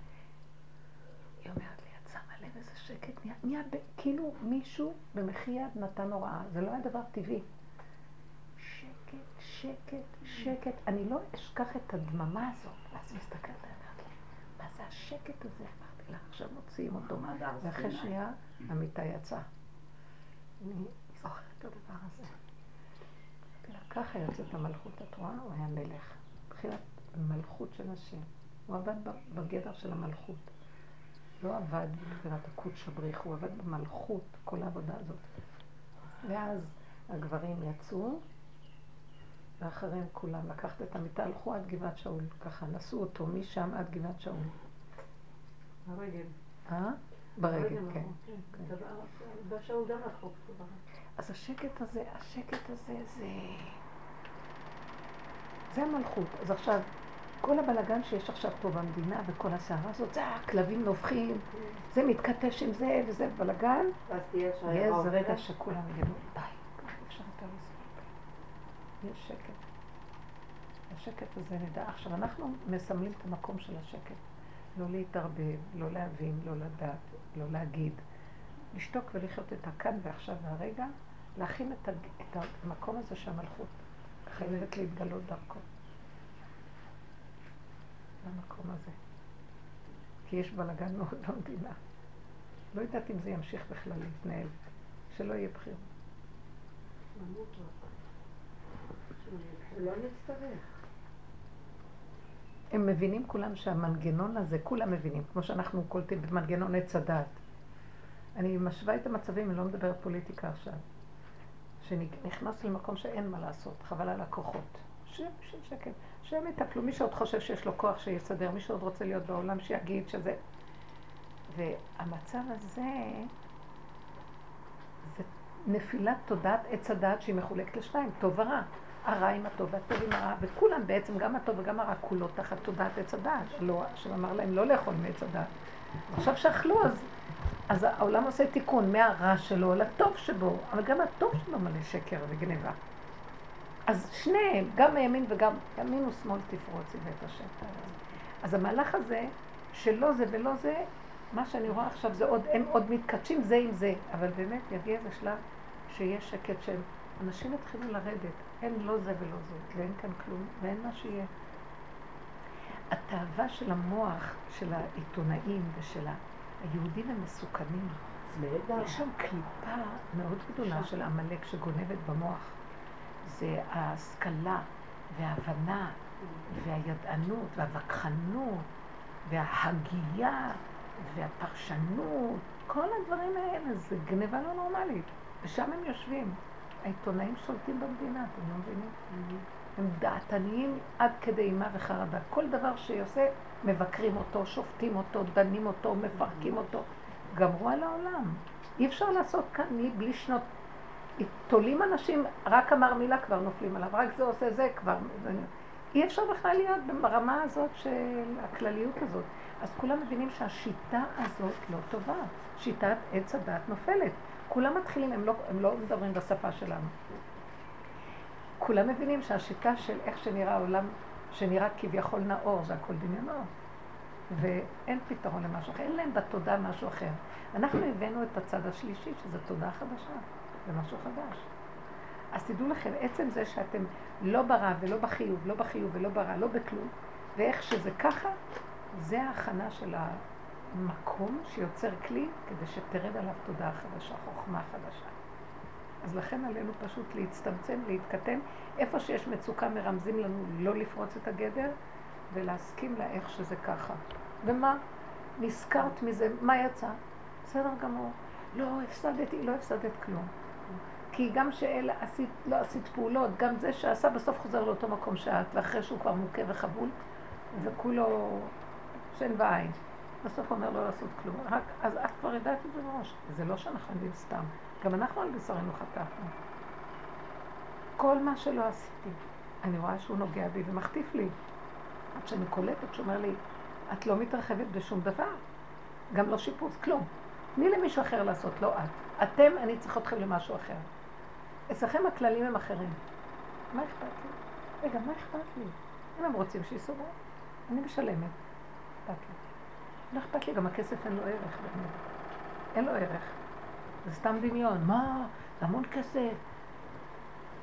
היא אומרת לי, את שמה לב איזה שקט, נהיה, נהיה ב... כאילו מישהו במחי יד נתן הוראה, זה לא היה דבר טבעי. שקט, שקט, שקט, אני לא אשכח את הדממה הזאת. אז מסתכלת, אמרת לי, מה זה השקט הזה? אמרתי לה, עכשיו מוציאים אותו, ואחרי שנייה, המיטה יצאה. אני זוכרת את הדבר הזה. ככה יוצאת המלכות התורה, הוא היה מלך. בחירת מלכות של השם. הוא עבד בגדר של המלכות. לא עבד בגדרת הקודש הבריך, הוא עבד במלכות, כל העבודה הזאת. ואז הגברים יצאו, ואחרים כולם לקחת את המיטה, הלכו עד גבעת שאול. ככה, נסעו אותו משם עד גבעת שאול. הרגל. אה? ברגל, כן. בשעוד גם לחוק. אז השקט הזה, השקט הזה, זה... זה המלכות. אז עכשיו, כל הבלגן שיש עכשיו פה במדינה וכל הסערה הזאת, זה הכלבים נובחים, זה מתכתש עם זה וזה בלגן, ויהיה איזה רגע שכולם יגידו, די, אפשר יותר לספק. יש שקט. השקט הזה נדע. עכשיו אנחנו מסמלים את המקום של השקט. לא להתערבב, לא להבין, לא לדעת, לא להגיד. לשתוק ולחיות את הכאן ועכשיו והרגע, להכין את, את המקום הזה שהמלכות חייבת להתגלות דרכו. למקום הזה. כי יש בלגן מאוד במדינה. לא יודעת אם זה ימשיך בכלל להתנהל, שלא יהיה בחיר. לא נצטרך. הם מבינים כולם שהמנגנון הזה, כולם מבינים, כמו שאנחנו קולטים במנגנון הצדת. אני משווה את המצבים, אני לא מדבר פוליטיקה עכשיו. שנכנס למקום שאין מה לעשות, חבל על הכוחות. שם, שם, שקל. שהם יטפלו, מי שעוד חושב שיש לו כוח שיסדר, מי שעוד רוצה להיות בעולם שיגיד שזה. והמצב הזה, זה נפילת תודעת הצדת שהיא מחולקת לשניים, טוב ורע. הרע עם הטוב והטוב עם הרע, וכולם בעצם, גם הטוב וגם הרע, כולו תחת תודעת הצדד, שאמר להם לא לאכול מהצדד. עכשיו שאכלו, אז, אז העולם עושה תיקון מהרע שלו לטוב שבו, אבל גם הטוב שלו מלא שקר וגניבה. אז שניהם, גם הימין וגם ימין ושמאל תפרוצי ואת השם. אז המהלך הזה, שלא זה ולא זה, מה שאני רואה עכשיו זה עוד, הם עוד מתקדשים זה עם זה, אבל באמת יגיע איזה שלב שיש שקט של אנשים התחילו לרדת, אין לא זה ולא זה, ואין כאן כלום, ואין מה שיהיה. התאווה של המוח, של העיתונאים ושל היהודים המסוכנים, יש שם קליפה מאוד גדולה של המלאק שגונבת במוח. זה ההשכלה וההבנה והידענות והווכחנות וההגייה והפרשנות, כל הדברים האלה, זה גניבה לא נורמלית, ושם הם יושבים. העיתונאים שולטים במדינה, אתם לא מבינים? Mm-hmm. הם דעתניים עד כדי אימה וחרדה. כל דבר שיוסף, מבקרים אותו, שופטים אותו, דנים אותו, מפרקים mm-hmm. אותו. גמרו על העולם. אי אפשר לעשות כאן בלי שנות. תולים אנשים, רק אמר מילה כבר נופלים עליו, רק זה עושה זה כבר. זה... אי אפשר בכלל להיות ברמה הזאת של הכלליות הזאת. אז כולם מבינים שהשיטה הזאת לא טובה. שיטת עץ הדעת נופלת. כולם מתחילים, הם לא, הם לא מדברים בשפה שלנו. כולם מבינים שהשיטה של איך שנראה העולם, שנראה כביכול נאור, זה הכל דמיונות. ואין פתרון למשהו אחר, אין להם בתודה משהו אחר. אנחנו הבאנו את הצד השלישי, שזה תודה חדשה, זה משהו חדש. אז תדעו לכם, עצם זה שאתם לא ברע ולא בחיוב, לא בחיוב ולא ברע, לא בכלום, ואיך שזה ככה, זה ההכנה של ה... מקום שיוצר כלי כדי שתרד עליו תודעה חדשה, חוכמה חדשה. אז לכן עלינו פשוט להצטמצם, להתקטן. איפה שיש מצוקה מרמזים לנו לא לפרוץ את הגדר ולהסכים לאיך שזה ככה. ומה? נזכרת מזה, מה יצא? בסדר גמור. לא הפסדתי, לא הפסדת כלום. כי גם שאלה עשית, לא עשית פעולות, גם זה שעשה בסוף חוזר לאותו מקום שאת, ואחרי שהוא כבר מוכה וחבול, וכולו שן ועין. בסוף אומר לא לעשות כלום, רק, אז את כבר ידעת את זה מראש. זה לא שאנחנו עדים סתם, גם אנחנו על בשרנו חטפנו. כל מה שלא עשיתי, אני רואה שהוא נוגע בי ומחטיף לי. עד שאני קולטת שאומר לי, את לא מתרחבת בשום דבר, גם לא שיפוץ, כלום. תני למישהו אחר לעשות, לא את. אתם, אני צריך אתכם למשהו אחר. אצלכם הכללים הם אחרים. מה אכפת לי? רגע, מה אכפת לי? אם הם רוצים שיסוברו, אני משלמת. אכפת לי. לא אכפת לי, גם הכסף אין לו ערך. אין לו ערך. זה סתם דמיון. מה? זה המון כסף.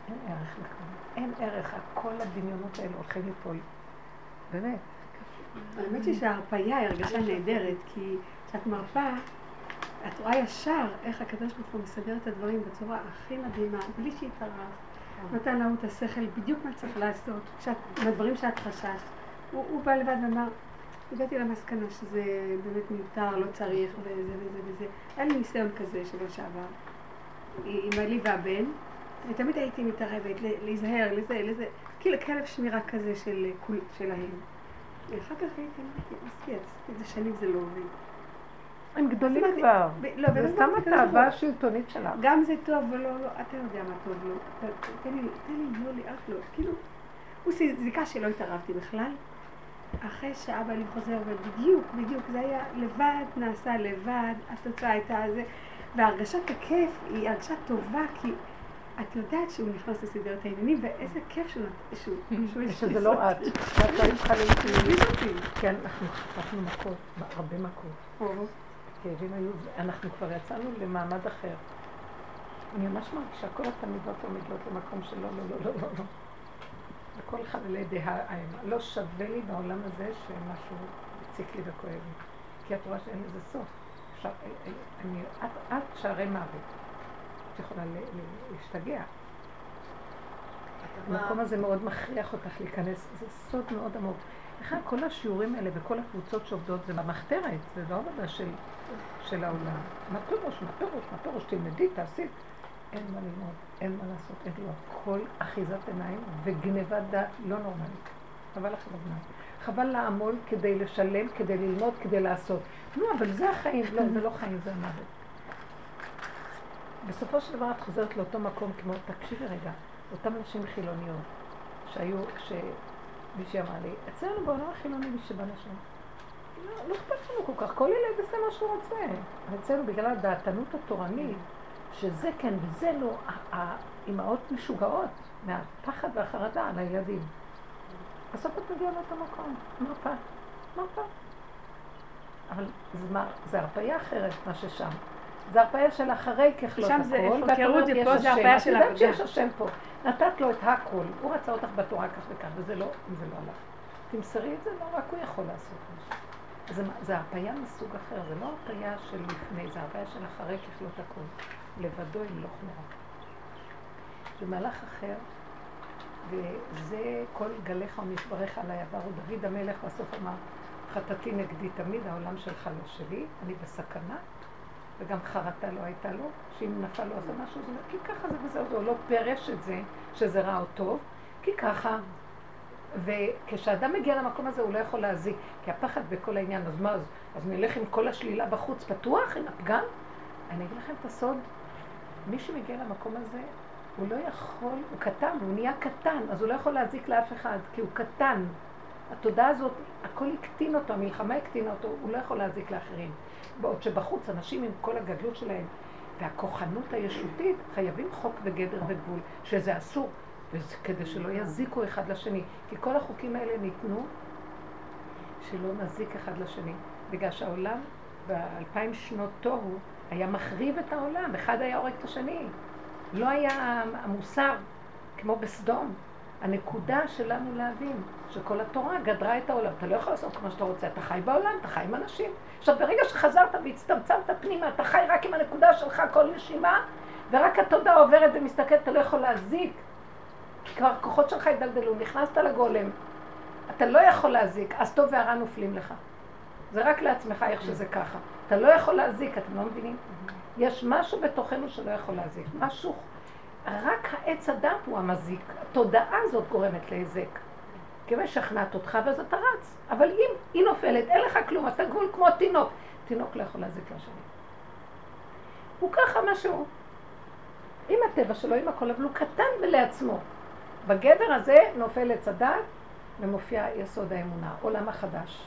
אין ערך לכאן. אין ערך. כל הדמיונות האלה הולכים ליפול. באמת. האמת שיש ההרפאיה הרגשה נהדרת, כי כשאת מרפאה, את רואה ישר איך הקדוש ברוך הוא מסדר את הדברים בצורה הכי מדהימה, בלי שהתערב. נתן לנו את השכל, בדיוק מה צריך לעשות. בדברים שאת חששת. הוא בא לבד ואמר, הגעתי למסקנה שזה באמת מיותר, לא צריך, וזה וזה וזה. היה לי ניסיון כזה שבוע שעבר, עם אלי והבן, ותמיד הייתי מתערבת, להיזהר, לזה, לזה, כאילו כלב שמירה כזה של, שלהם. ואחר כך הייתי, מספיק, איזה שנים זה לא עובד. הם גדולים כבר, זה סתם התאווה השלטונית שלך. גם זה טוב, אבל לא, לא, אתה יודע מה טוב, לא, תן לי, תן לי, לא לי, אף לא, כאילו, הוא זיקה שלא התערבתי בכלל. אחרי שאבא אני חוזר, ובדיוק, בדיוק, זה היה לבד, נעשה לבד, התוצאה הייתה זה, והרגשת הכיף היא הרגשה טובה, כי את יודעת שהוא נכנס לסדרת העניינים, ואיזה כיף שהוא... שזה לא את, שאתה איתך להתאיז. כן, אנחנו חטפנו מכות, הרבה מכות. כאבים היו, אנחנו כבר יצאנו למעמד אחר. אני ממש מרגישה, כל התמידות עומדות למקום שלא, לא, לא, לא, לא, לא. וכל אחד לידי העין. לא שווה לי בעולם הזה שמשהו מציק לי וכואב לי. כי את רואה שאין לזה סוף. אני עד שערי מוות. את יכולה להשתגע. המקום הזה מאוד מכריח אותך להיכנס. זה סוד מאוד עמוק. לכן כל השיעורים האלה וכל הקבוצות שעובדות זה במחתרת, זה לא עבודה של העולם. מה פירוש, מה פירוש, מה פירוש, תלמדי, תעשי. אין מה ללמוד, אין מה לעשות, אין לו הכל אחיזת עיניים וגניבת דעת לא נורמלית. חבל לך בזמן. חבל לעמול כדי לשלם, כדי ללמוד, כדי לעשות. נו, אבל זה החיים. לא, זה לא חיים, זה המוות. בסופו של דבר את חוזרת לאותו מקום כמו, תקשיבי רגע, אותם נשים חילוניות שהיו, כשמישהי אמרה לי, אצלנו בעולם החילוני מי שבא נשים. לא אכפת לנו כל כך, כל ילד עושה מה שהוא רוצה. אצלנו בגלל הדעתנות התורנית, שזה כן וזה לא, האימהות משוגעות מהפחד והחרדה על הילדים. בסוף את מגיעה לאותו מקום, מרפא, מרפא. אבל זה הרפאיה אחרת מה ששם. זה הרפאיה של אחרי ככלות הכל. שם זה הפקרות, פה זה הרפאיה של עבודה. את יודעת שיש השם פה, נתת לו את הכל, הוא רצה אותך בתורה כך וכך, וזה לא הלך. תמסרי את זה, לא רק הוא יכול לעשות משהו. זה הרפאיה מסוג אחר, זה לא הרפאיה של לפני, זה הרפאיה של אחרי ככלות הכל. לבדו עם לא חמורה. זה מהלך אחר, וזה כל גליך ומתברך עליי עברו. דוד המלך בסוף אמר, חטאתי נגדי תמיד, העולם שלך לא שלי, אני בסכנה, וגם חרטה לא הייתה לו, שאם נפל לו עשה משהו, זה אומר, כי ככה זה וזהו, הוא לא פרש את זה, שזה רע או טוב, כי ככה. וכשאדם מגיע למקום הזה הוא לא יכול להזיק, כי הפחד בכל העניין, אז מה, אז נלך עם כל השלילה בחוץ פתוח, עם הפגן? אני אגיד לכם את הסוד, מי שמגיע למקום הזה, הוא לא יכול, הוא קטן, הוא נהיה קטן, אז הוא לא יכול להזיק לאף אחד, כי הוא קטן. התודעה הזאת, הכל הקטין אותו, המלחמה הקטינה אותו, הוא לא יכול להזיק לאחרים. בעוד שבחוץ, אנשים עם כל הגדלות שלהם, והכוחנות הישותית, חייבים חוק וגדר וגבול, שזה אסור, כדי שלא יזיקו אחד לשני. כי כל החוקים האלה ניתנו, שלא נזיק אחד לשני. בגלל שהעולם, באלפיים שנות תוהו, היה מחריב את העולם, אחד היה הורג את השני. לא היה המוסר, כמו בסדום. הנקודה שלנו להבין, שכל התורה גדרה את העולם. אתה לא יכול לעשות כמו שאתה רוצה, אתה חי בעולם, אתה חי עם אנשים. עכשיו, ברגע שחזרת והצטמצמת פנימה, אתה חי רק עם הנקודה שלך כל נשימה, ורק התודעה עוברת ומסתכלת, אתה לא יכול להזיק. כי כבר הכוחות שלך ידלדלו, נכנסת לגולם. אתה לא יכול להזיק, אז טוב והרע נופלים לך. זה רק לעצמך איך שזה ככה. אתה לא יכול להזיק, אתם לא מבינים? יש משהו בתוכנו שלא יכול להזיק, משהו, רק העץ הדת הוא המזיק, התודעה הזאת גורמת להזיק. כמי שכנעת אותך ואז אתה רץ, אבל אם היא נופלת, אין לך כלום, אתה גול כמו תינוק, תינוק לא יכול להזיק לשני. הוא ככה משהו, עם הטבע שלו, עם הכל, אבל הוא קטן ולעצמו. בגדר הזה נופל עץ הדת ומופיע יסוד האמונה, עולם החדש.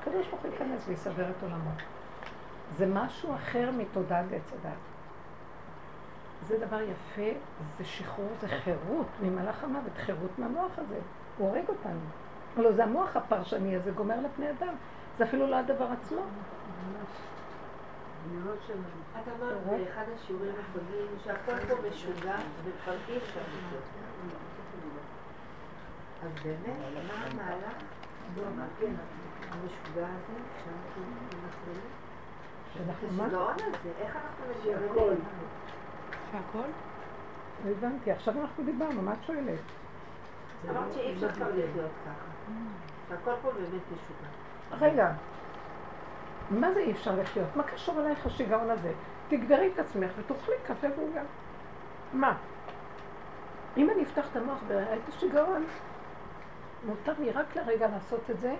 הקדוש ברוך הוא ייכנס ויסדר את עולמו. זה משהו אחר מתודעת עץ הדת. זה דבר יפה, זה שחרור, זה חירות ממלאך המוות, חירות מהמוח הזה. הוא הורג אותנו. לא, זה המוח הפרשני הזה גומר לפני אדם. זה אפילו לא הדבר עצמו. את אמרת באחד השיעורים הקודמים שהכל פה משוגע ומפרקים שם. אז באמת, מה המהלך? לא, מה כן? המשוגע הזה, כשאנחנו נמצאים? השגעון הזה, איך אנחנו מגיעים? הכל. שהכל? לא הבנתי, עכשיו אנחנו דיברנו, מה את שואלת? אמרת שאי אפשר כבר לחיות ככה. שהכל פה באמת משוגע. רגע, מה זה אי אפשר לחיות? מה קשור עלייך השגעון הזה? תגדרי את עצמך ותאכלי קפה ועוגה. מה? אם אני אפתח את המוח וראית את השגעון, מותר לי רק לרגע לעשות את זה,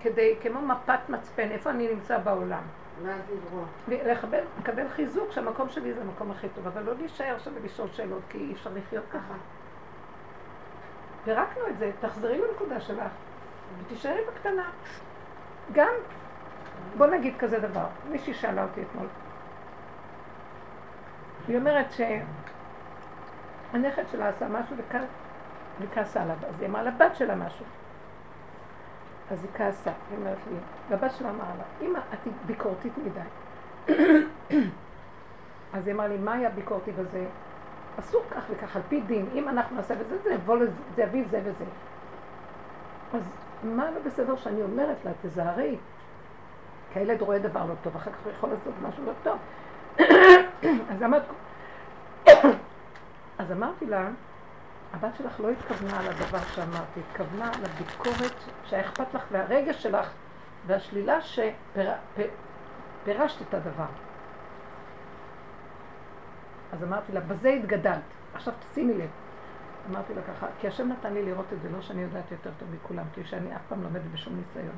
כדי, כמו מפת מצפן, איפה אני נמצא בעולם. ואז לברוח. ולקבל חיזוק שהמקום שלי זה המקום הכי טוב, אבל לא להישאר שם ולשאול שאלות, כי אי אפשר לחיות ככה. ורקנו את זה, תחזרי לנקודה שלך. ותישארי בקטנה. גם, בוא נגיד כזה דבר, מישהי שאלה אותי אתמול. היא אומרת שהנכד שלה עשה משהו וכעסה עליו, אז היא אמרה לבת שלה משהו. אז היא כעסה, היא אומרת לי, והבת שלה אמרה לה, אמא, את ביקורתית מדי. אז היא אמרה לי, מה היה ביקורתי בזה? אסור כך וכך, על פי דין, אם אנחנו נעשה בזה, זה יבוא לזה, זה יביא זה וזה. אז מה לא בסדר שאני אומרת לה, תזהרי, כי הילד רואה דבר לא טוב, אחר כך הוא יכול לעשות משהו לא טוב. אז, אמר... אז אמרתי לה, הבת שלך לא התכוונה על הדבר שאמרתי, התכוונה על הביקורת שהאכפת לך והרגע שלך והשלילה שפרשת את הדבר. אז אמרתי לה, בזה התגדלת, עכשיו תשימי לב. אמרתי לה ככה, כי השם נתן לי לראות את זה, לא שאני יודעת יותר טוב מכולם, כי שאני אף פעם לומדת בשום ניסיון.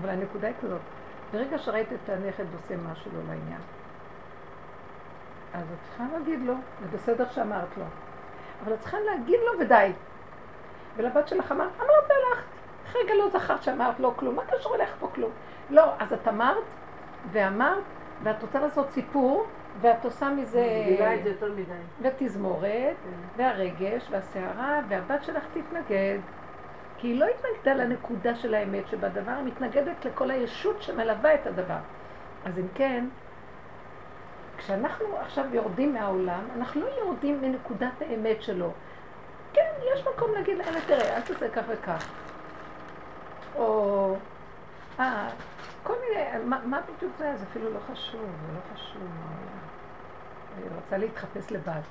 אבל הנקודה היא כזאת, ברגע שראית את הנכד עושה משהו לא לעניין, אז את צריכה להגיד לו, זה בסדר שאמרת לו. אבל את צריכה להגיד לו ודי. ולבת שלך אמרת, אמרת לך, רגע לא זכרת שאמרת לו כלום, מה קשור אליך פה כלום? לא, אז את אמרת ואמרת, ואת רוצה לעשות סיפור, ואת עושה מזה... מגילה את זה יותר מדי. ותזמורת, והרגש, והשערה, והבת שלך תתנגד. כי היא לא התנגדה לנקודה של האמת שבדבר, היא מתנגדת לכל הישות שמלווה את הדבר. אז אם כן, כשאנחנו עכשיו יורדים מהעולם, אנחנו לא יורדים מנקודת האמת שלו. כן, יש מקום להגיד לאלה, תראה, אל תעשה כך וכך. או... אה, כל מיני... מה, מה בדיוק זה? זה אפילו לא חשוב, זה לא חשוב. היא רוצה להתחפש לבת.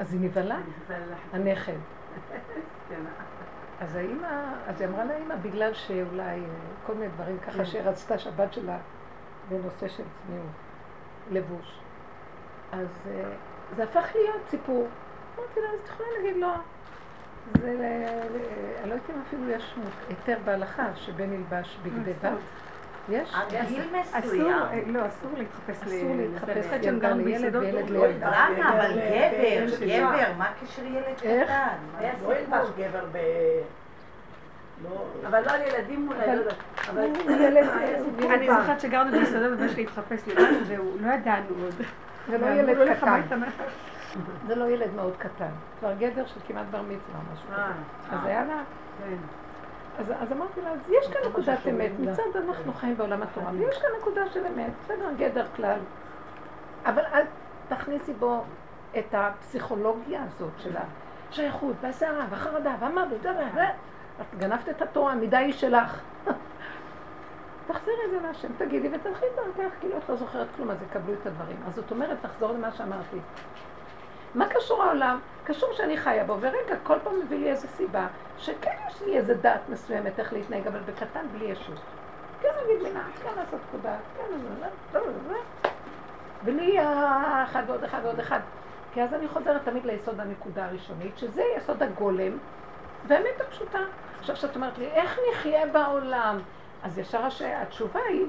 אז היא נבלה, הנכד. אז האמא, אז היא אמרה לאמא, בגלל שאולי כל מיני דברים ככה שרצתה שבת שלה בנושא של צניעות, לבוש. אז זה הפך להיות סיפור. אמרתי לה, אז את יכולה להגיד לא. זה, אני לא יודעת אם אפילו יש היתר בהלכה שבן ילבש בגדי בת. יש? גיל מסוים. לא, אסור להתחפש לילד. אסור להתחפש לגבר לילד וילד לילד. רנה, אבל גבר, גבר, מה קשר ילד קטן? לא ילבש גבר ב... אבל לא על ילדים מול הילדות. אני זוכרת שגרנו במסעדות ובא שלהתחפש לילד והוא לא ידענו עוד. זה לא ילד קטן. זה לא ילד מאוד קטן. כבר גדר של כמעט בר מצווה או משהו כזה. אז היה לה... אז, אז אמרתי לה, אז יש כאן נקודת אמת, מצד אנחנו חיים בעולם התורה, ויש כאן נקודה של אמת, בסדר, גדר כלל. אבל אל תכניסי בו את הפסיכולוגיה הזאת של השייכות, והסערה, והחרדה, והמוות, את גנבת את התורה, המידה היא שלך. תחזירי את זה להשם, תגידי ותלכי דרכך, כאילו את לא זוכרת כלום, אז יקבלו את הדברים. אז זאת אומרת, תחזור למה שאמרתי. מה קשור העולם? קשור שאני חיה בו, ורגע, כל פעם מביא לי איזו סיבה, שכן יש לי איזו דעת מסוימת איך להתנהג, אבל בקטן בלי ישות. כן, נגיד לי, נע, כן לעשות קודעת, כן, זה, זה, זה. בלי אחד ועוד אחד ועוד אחד. כי אז אני חוזרת תמיד ליסוד הנקודה הראשונית, שזה יסוד הגולם, והאמת הפשוטה. עכשיו שאת אומרת לי, איך נחיה בעולם? אז ישר שהתשובה היא,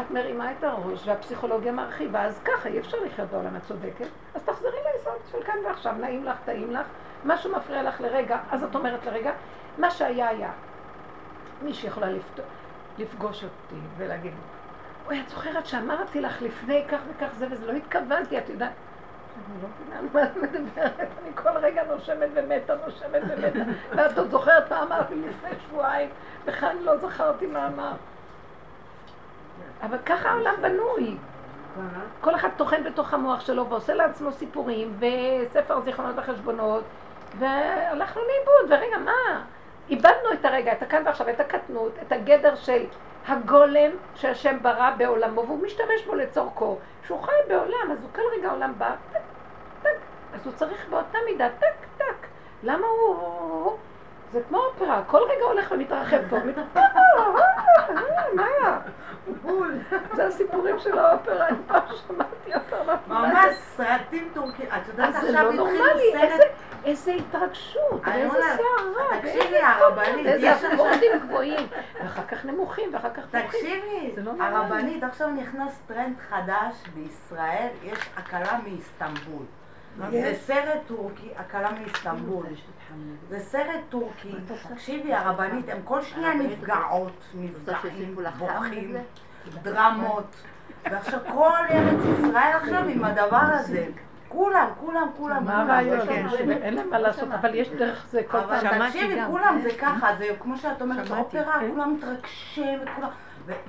את מרימה את הראש והפסיכולוגיה מרחיבה, אז ככה אי אפשר לחיות בעולם הצודקת, אז תחזרי ליסוד של כאן ועכשיו, נעים לך, טעים לך, משהו מפריע לך לרגע, אז את אומרת לרגע, מה שהיה היה. מי שיכולה לפגוש אותי ולהגיד, אוי, את זוכרת שאמרתי לך לפני כך וכך זה וזה, לא התכוונתי, את יודעת, אני לא מבינה מה את מדברת, אני כל רגע נושמת ומתה, נושמת ומתה, ואת עוד זוכרת מה אמרתי לפני שבועיים, וכאן לא זכרתי מה אמרת. אבל ככה העולם בנוי. כל אחד תוכן בתוך המוח שלו ועושה לעצמו סיפורים וספר זיכרונות וחשבונות והלכנו לאיבוד, ורגע מה? איבדנו את הרגע, את הכאן ועכשיו, את הקטנות, את הגדר של הגולם שהשם ברא בעולמו והוא משתמש בו לצורכו, שהוא חי בעולם, אז הוא כל רגע העולם בא, טק, טק, אז הוא צריך באותה מידה, טק, טק. למה הוא... זה כמו אופרה, כל רגע הולך ומתרחב פה, מתרחב, מה היה? בול. זה הסיפורים של האופרה, אני פעם שמעתי אותם. ממש סרטים טורקים, את יודעת עכשיו התחילו סרט. איזה התרגשות, איזה שערה. תקשיבי, הרבנית. איזה אקורדים גבוהים, ואחר כך נמוכים, ואחר כך תורכים. תקשיבי, הרבנית, עכשיו נכנס טרנד חדש בישראל, יש הקלה מאיסטנבול. זה סרט טורקי, הקלה מאיסטנבול. זה סרט טורקי, תקשיבי הרבנית, הם כל שנייה נפגעות, נפגעים, בורחים, דרמות. ועכשיו כל ארץ ישראל עכשיו עם הדבר הזה. כולם, כולם, כולם. מה הבעיות? אין להם מה לעשות, אבל יש דרך זה כל פעם. אבל תקשיבי, כולם זה ככה, זה כמו שאת אומרת, אופרה, כולם מתרגשים וכולם.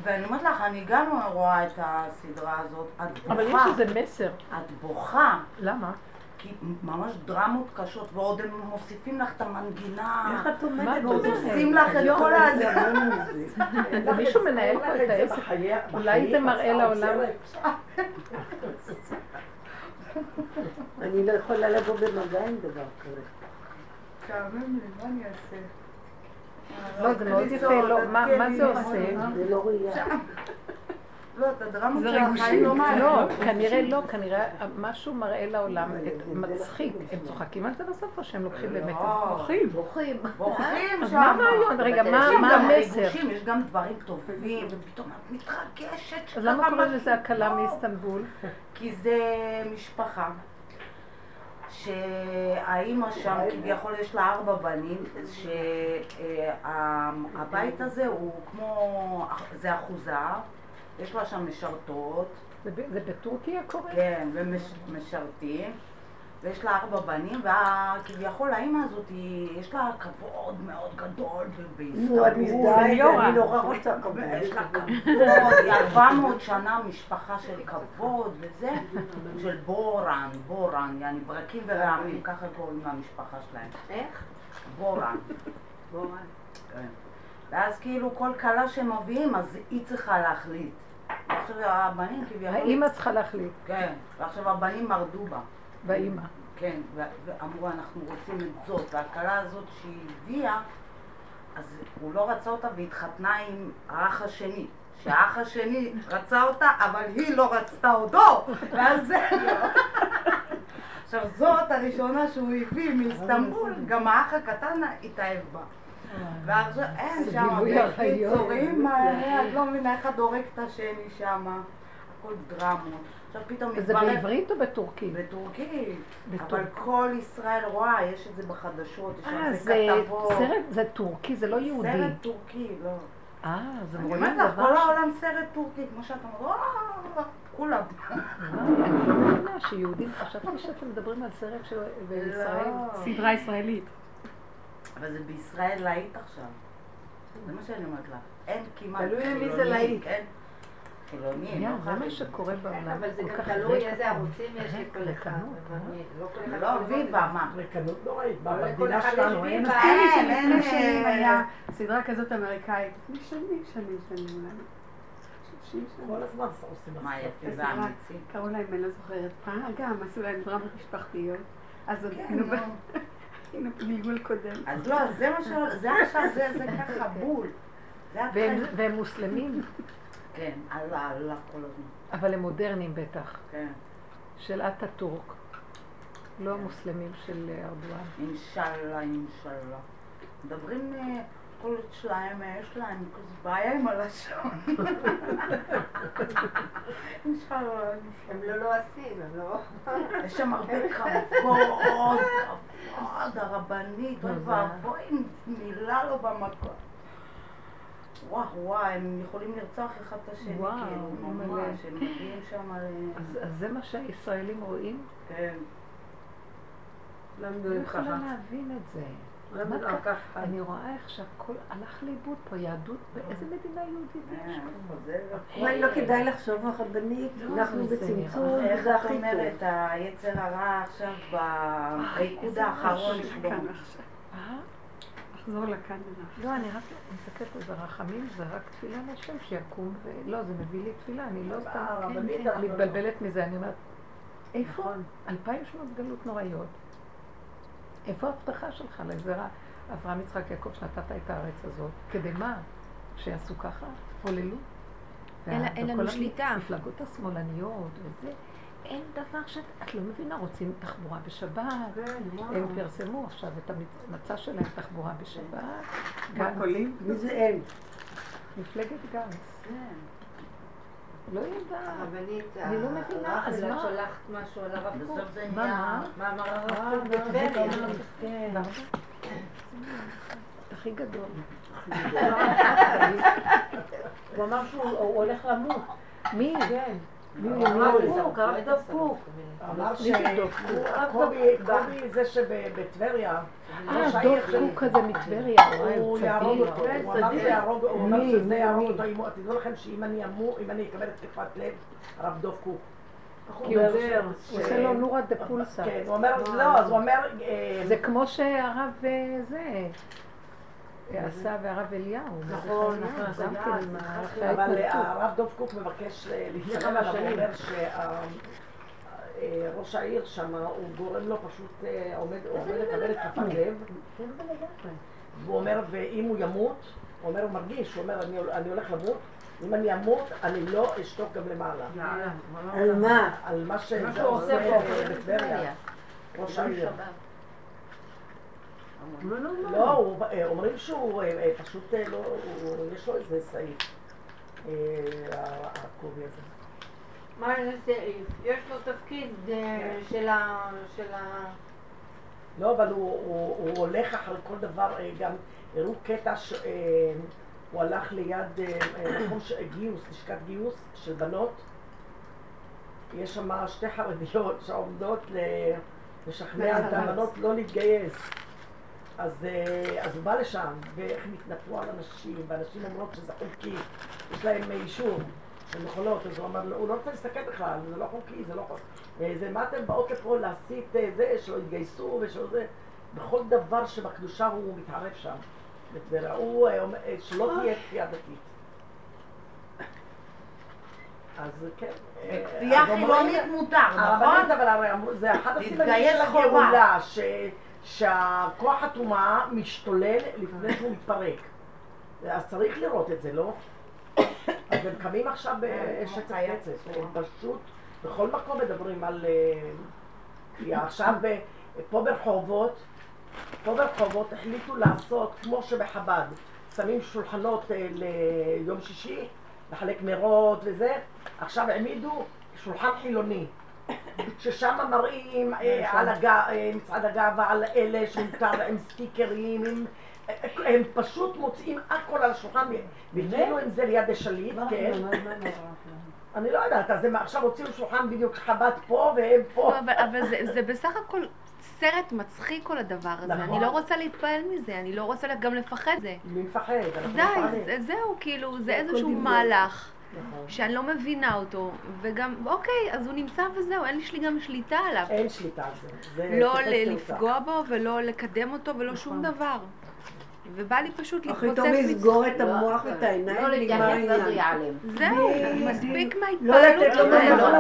ואני אומרת לך, אני גם רואה את הסדרה הזאת, את בוכה. אבל יש איזה מסר. את בוכה. למה? כי ממש דרמות קשות, ועוד הם מוסיפים לך את המנגינה. איך את אומרת? מוסיפים לך את כל הזה. מישהו מנהל פה את העסק. אולי זה מראה לעולם. אני לא יכולה לבוא במגע עם דבר כזה. תאמן לי, מה אני אעשה? לא, זה מאוד יפה, לא, מה זה עושה? זה לא ראייה. לא, את הדרמות של החיים לא מעלה. לא, כנראה לא, כנראה משהו מראה לעולם את מצחיק. הם צוחקים על זה בסוף או שהם לוקחים באמת? בורחים. בורחים. בורחים שם. מה מעיון? רגע, מה המסר? יש גם דברים טובים, ופתאום את מתרגשת. אז למה קוראים לזה הקלה מאיסטנבול? כי זה משפחה. שהאימא שם, כביכול יש לה ארבע בנים, שהבית הזה הוא כמו, זה אחוזה, יש לה שם משרתות. זה בטורקיה קורה? כן, ומשרתים. ויש לה ארבע בנים, וכביכול האימא הזאת, יש לה כבוד מאוד גדול באיסטנבול. אני נורא רוצה כבוד. יש לה כבוד, היא ארבע מאות שנה משפחה של כבוד וזה, של בורן, בורן, יעני ברקים ורעמים, ככה קוראים למשפחה שלהם. איך? בורן. בורן. כן. ואז כאילו כל קלה שמביאים, אז היא צריכה להחליט. עכשיו הבנים כביכול... האימא צריכה להחליט. כן, ועכשיו הבנים מרדו בה. באימא. כן, ואמרו, אנחנו רוצים את זאת, והקלה הזאת שהיא הביאה, אז הוא לא רצה אותה והתחתנה עם האח השני. שהאח השני רצה אותה, אבל היא לא רצתה אותו, ואז זה לא. עכשיו, זאת הראשונה שהוא הביא מאיסטנבול, גם האח הקטן התאהב בה. ועכשיו, אין שם, בקיצורים, את לא מבינה איך הדורק את השני שם, הכל דרמות. זה בעברית או בטורקית? בטורקית, אבל כל ישראל רואה, יש את זה בחדשות, יש את זה כתבות. זה טורקי, זה לא יהודי. סרט טורקי, לא. אה, זה מורים דבר. אני אומרת לך, כל העולם סרט טורקי, כמו שאת אומרת, כולם. אני לא מבינה שיהודים, חשבתי שאתם מדברים על סרט של ישראל. סדרה ישראלית. אבל זה בישראל להיט עכשיו. זה מה שאני אומרת לך. אין כמעט חילוני, כן? חילוני, זה מה שקורה בעולם. אבל זה גם תלוי איזה ערוצים יש לכל אחד. לא, ויבה, מה? רקנות לא ראית, במדינה שלנו אין. אין, אין, אין. היה סדרה כזאת אמריקאית. משנים, שנים, שנים, אולי. שישים שנים. כל הזמן עושים לך. מה יפה, זה אמיצי. קראו להם, אני לא זוכרת. גם, עשו להם דרמות משפחתיות. אז עוד נובל. הנה בגלגול קודם. אז לא, זה מה ש... זה עכשיו, זה ככה בול. והם מוסלמים? כן, עלה, עלה כל הזמן. אבל הם מודרניים בטח. כן. של אטאטורק. לא המוסלמים של ארדואן. אינשאללה, אינשאללה. מדברים כל שלהם, יש להם כזה בעיה עם הלשון. אינשאללה. הם לא לא עושים, הם לא... יש שם הרבה כבוד. עוד הרבנית, בואי מילה לו במקום. וואו, וואו, הם יכולים לרצוח אחד את השני, כאילו, ממש, הם מגיעים שם על... אז זה מה שהישראלים רואים? כן. למדו עם ככה. אני יכולה להבין את זה. למדו עם ככה. אני רואה איך שהכל הלך לאיבוד פה, יהדות, באיזה מדינה יהודית יש פה? אולי לא כדאי לחשוב לך, בנית, אנחנו בצמצום, זה הכי טוב. את היצר הרע עכשיו בריקוד האחרון שלו. נחזור לכאן ונח. לא, אני רק מסתכלת על ברחמים, זה רק תפילה לשם שיקום, ולא, זה מביא לי תפילה, אני לא סתם מתבלבלת מזה, אני אומרת, איפה? אלפיים שנות גלות נוראיות. איפה ההבטחה שלך לזרע? אברהם יצחק יעקב שנתת את הארץ הזאת, כדי מה? שיעשו ככה? עוללו? אין לנו שליטה. המפלגות השמאלניות וזה. אין דבר שאת לא מבינה, רוצים תחבורה בשבת, הם פרסמו עכשיו את המצע שלהם תחבורה בשבת. גנץ. מי זה הם? מפלגת גנץ. לא יודעת. רבנית, הרב שלך שולחת משהו על הרב קוק. מה? מה אמר הרב קוק בטבריה? כן. הכי גדול. הוא אמר שהוא הולך למות. מי? כן. הוא אמר קוק, הרב דב קוק. אמר שקובי זה שבטבריה, אה, דב קוק הזה מטבריה, הוא יהרוג אותו, הוא אמר שיהרוג אותו, תדעו לכם שאם אני אקבל את תקפת לב, הרב דב קוק. כי הוא אומר, הוא עושה לו נורא דפולסה. כן, הוא אומר, לא, אז הוא אומר... זה כמו שהרב זה... עשה והרב אליהו. נכון, נכון, נכון. אבל הרב דב קוק מבקש להתאר על הבורר שראש העיר שם הוא גורם לו פשוט עומד לקבל את כפת לב. והוא אומר, ואם הוא ימות, הוא אומר, הוא מרגיש, הוא אומר, אני הולך למות, אם אני אמות, אני לא אשתוק גם למעלה. על מה? על מה שזה עושה בטבריה. ראש העיר. לא, אומרים שהוא פשוט לא, יש לו איזה סעיף, הקובי הזה. מה זה סעיף? יש לו תפקיד של ה... לא, אבל הוא הולך אחרי כל דבר, גם הראו קטע שהוא הלך ליד מקום גיוס, לשכת גיוס של בנות. יש שם שתי חרדיות שעומדות לשכנע את הבנות לא להתגייס. אז הוא בא לשם, ואיך מתנפלו על אנשים, ואנשים אומרות שזה חוקי, יש להם אישור, הן יכולות, אז הוא אומר, הוא לא רוצה להסתכל בכלל, זה לא חוקי, זה לא חוקי. זה מה אתם באות לפה להסיט זה, שלא התגייסו ושלא זה, בכל דבר שבקדושה הוא מתערב שם, וראו שלא תהיה כפייה דתית. אז כן. וכפייה חילונית מותר, נכון? אבל זה אחד הסימנים של הגאולה, שהכוח התרומה משתולל לפני שהוא מתפרק. אז צריך לראות את זה, לא? אז הם קמים עכשיו בשצף קצף, הם פשוט בכל מקום מדברים על... עכשיו פה ברחובות, פה ברחובות החליטו לעשות כמו שבחב"ד, שמים שולחנות ליום שישי, לחלק מרות וזה, עכשיו העמידו שולחן חילוני. ששם מראים על מצעד הגאווה, על אלה שמותר, עם סטיקרים, הם פשוט מוצאים הכל על השולחן, והגיעו עם זה ליד השליט, כן? אני לא יודעת, אז הם עכשיו הוציאו שולחן בדיוק חב"ד פה והם פה. אבל זה בסך הכל סרט מצחיק כל הדבר הזה, אני לא רוצה להתפעל מזה, אני לא רוצה גם לפחד זה. מי מפחד? די, זהו, כאילו, זה איזשהו מהלך. שאני לא מבינה אותו, וגם, אוקיי, אז הוא נמצא וזהו, אין לי גם שליטה עליו. אין שליטה על זה. לא לפגוע בו ולא לקדם אותו ולא שום דבר. ובא לי פשוט להתפוצץ. הכי טוב לסגור את המוח ואת העיניים. לא להתייחס וזה ייעלם. זהו, מספיק מההתפעלות.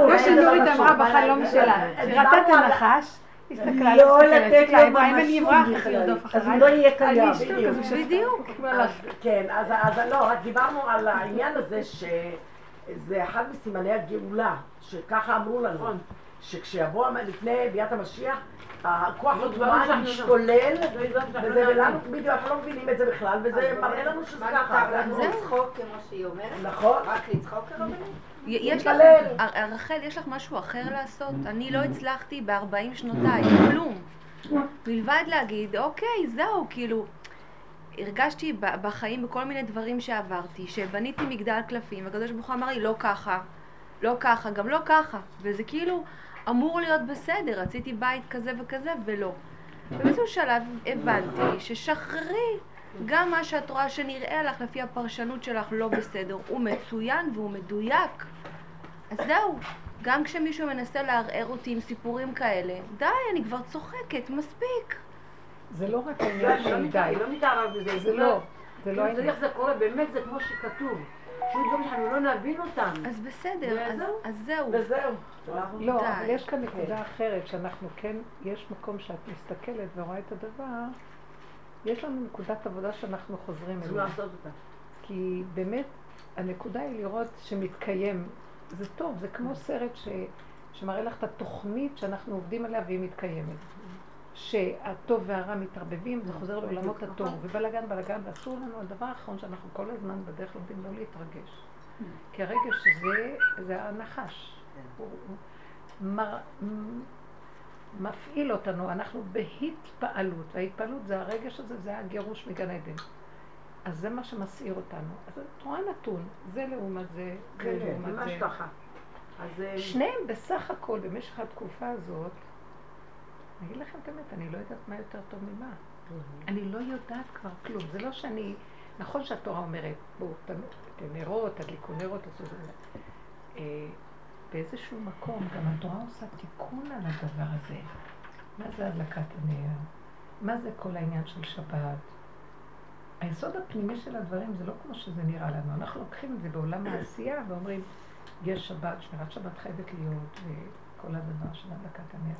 לא שנורית אמרה בחלום שלה. ראתה את הנחש. לא לתת לו משהו בכלל, אז הוא לא יהיה קיים, בדיוק. כן, אז לא, רק דיברנו על העניין הזה שזה אחד מסימני הגאולה, שככה אמרו לנו, שכשיבוא לפני ביאת המשיח, הכוח התרומה משתולל, וזה ולנו, בדיוק, אנחנו לא מבינים את זה בכלל, וזה מראה לנו שזה ככה. זה לצחוק כמו שהיא אומרת, רק לצחוק הרבנית. רחל, יש לך משהו אחר לעשות? אני לא הצלחתי ב-ארבעים שנותיי, כלום. מלבד להגיד, אוקיי, זהו, כאילו, הרגשתי בחיים בכל מיני דברים שעברתי, שבניתי מגדל קלפים, והקדוש ברוך הוא אמר לי, לא ככה, לא ככה, גם לא ככה, וזה כאילו אמור להיות בסדר, רציתי בית כזה וכזה, ולא. ובאיזשהו שלב הבנתי ששחררי, גם מה שאת רואה שנראה לך לפי הפרשנות שלך לא בסדר, הוא מצוין והוא מדויק. אז זהו, גם כשמישהו מנסה לערער אותי עם סיפורים כאלה, די, אני כבר צוחקת, מספיק. זה לא רק עניין של די. היא לא מתערב בזה, זה לא. זה לא עניין. איך זה קורה, באמת זה כמו שכתוב. שום דברים שאנחנו לא נבין אותם. אז בסדר, אז זהו. וזהו. לא, אבל יש כאן נקודה אחרת, שאנחנו כן, יש מקום שאת מסתכלת ורואה את הדבר, יש לנו נקודת עבודה שאנחנו חוזרים אליה. כי באמת הנקודה היא לראות שמתקיים. זה טוב, זה כמו סרט ש... שמראה לך את התוכנית שאנחנו עובדים עליה והיא מתקיימת. שהטוב והרע מתערבבים, זה חוזר לעולמות הטוב. ובלגן, בלגן, ואסור לנו הדבר האחרון שאנחנו כל הזמן בדרך לומדים לא להתרגש. כי הרגע שזה, זה הנחש. הוא מר, מפעיל אותנו, אנחנו בהתפעלות, וההתפעלות זה הרגע שזה, זה הגירוש מגן עדן. אז זה מה שמסעיר אותנו. אז את רואה נתון, זה לעומת זה, זה לעומת זה. ממש ככה. שניהם בסך הכל, במשך התקופה הזאת, אני אגיד לכם את האמת, אני לא יודעת מה יותר טוב ממה. אני לא יודעת כבר כלום. זה לא שאני, נכון שהתורה אומרת, בואו, תנרות, תדליקו נרות, באיזשהו מקום, גם התורה עושה תיקון על הדבר הזה. מה זה הדלקת הנר? מה זה כל העניין של שבת? היסוד הפנימי של הדברים זה לא כמו שזה נראה לנו. אנחנו לוקחים את זה בעולם העשייה ואומרים, יש שבת, שמירת שבת חייבת להיות, וכל הדבר של הדלקת הנר.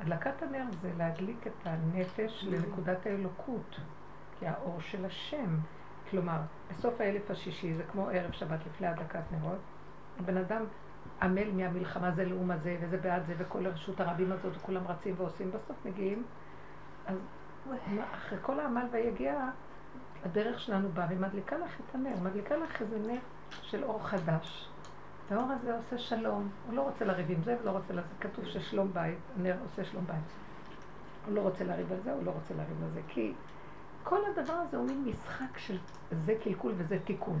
הדלקת הנר זה להדליק את הנפש לנקודת האלוקות, כי האור של השם. כלומר, בסוף האלף השישי, זה כמו ערב שבת לפני הדלקת נרות, הבן אדם עמל מהמלחמה, זה לאום הזה, וזה בעד זה, וכל הרשות הרבים הזאת, וכולם רצים ועושים, בסוף מגיעים. אז אחרי כל העמל והיגיעה, הדרך שלנו באה, ומדליקה לך את הנר, מדליקה לך איזה נר של אור חדש. והאור הזה עושה שלום, הוא לא רוצה לריב עם זה, ולא רוצה לזה, כתוב ששלום בית, הנר עושה שלום בית. הוא לא רוצה לריב על זה, הוא לא רוצה לריב על זה, כי כל הדבר הזה הוא מין משחק של זה קלקול וזה תיקון.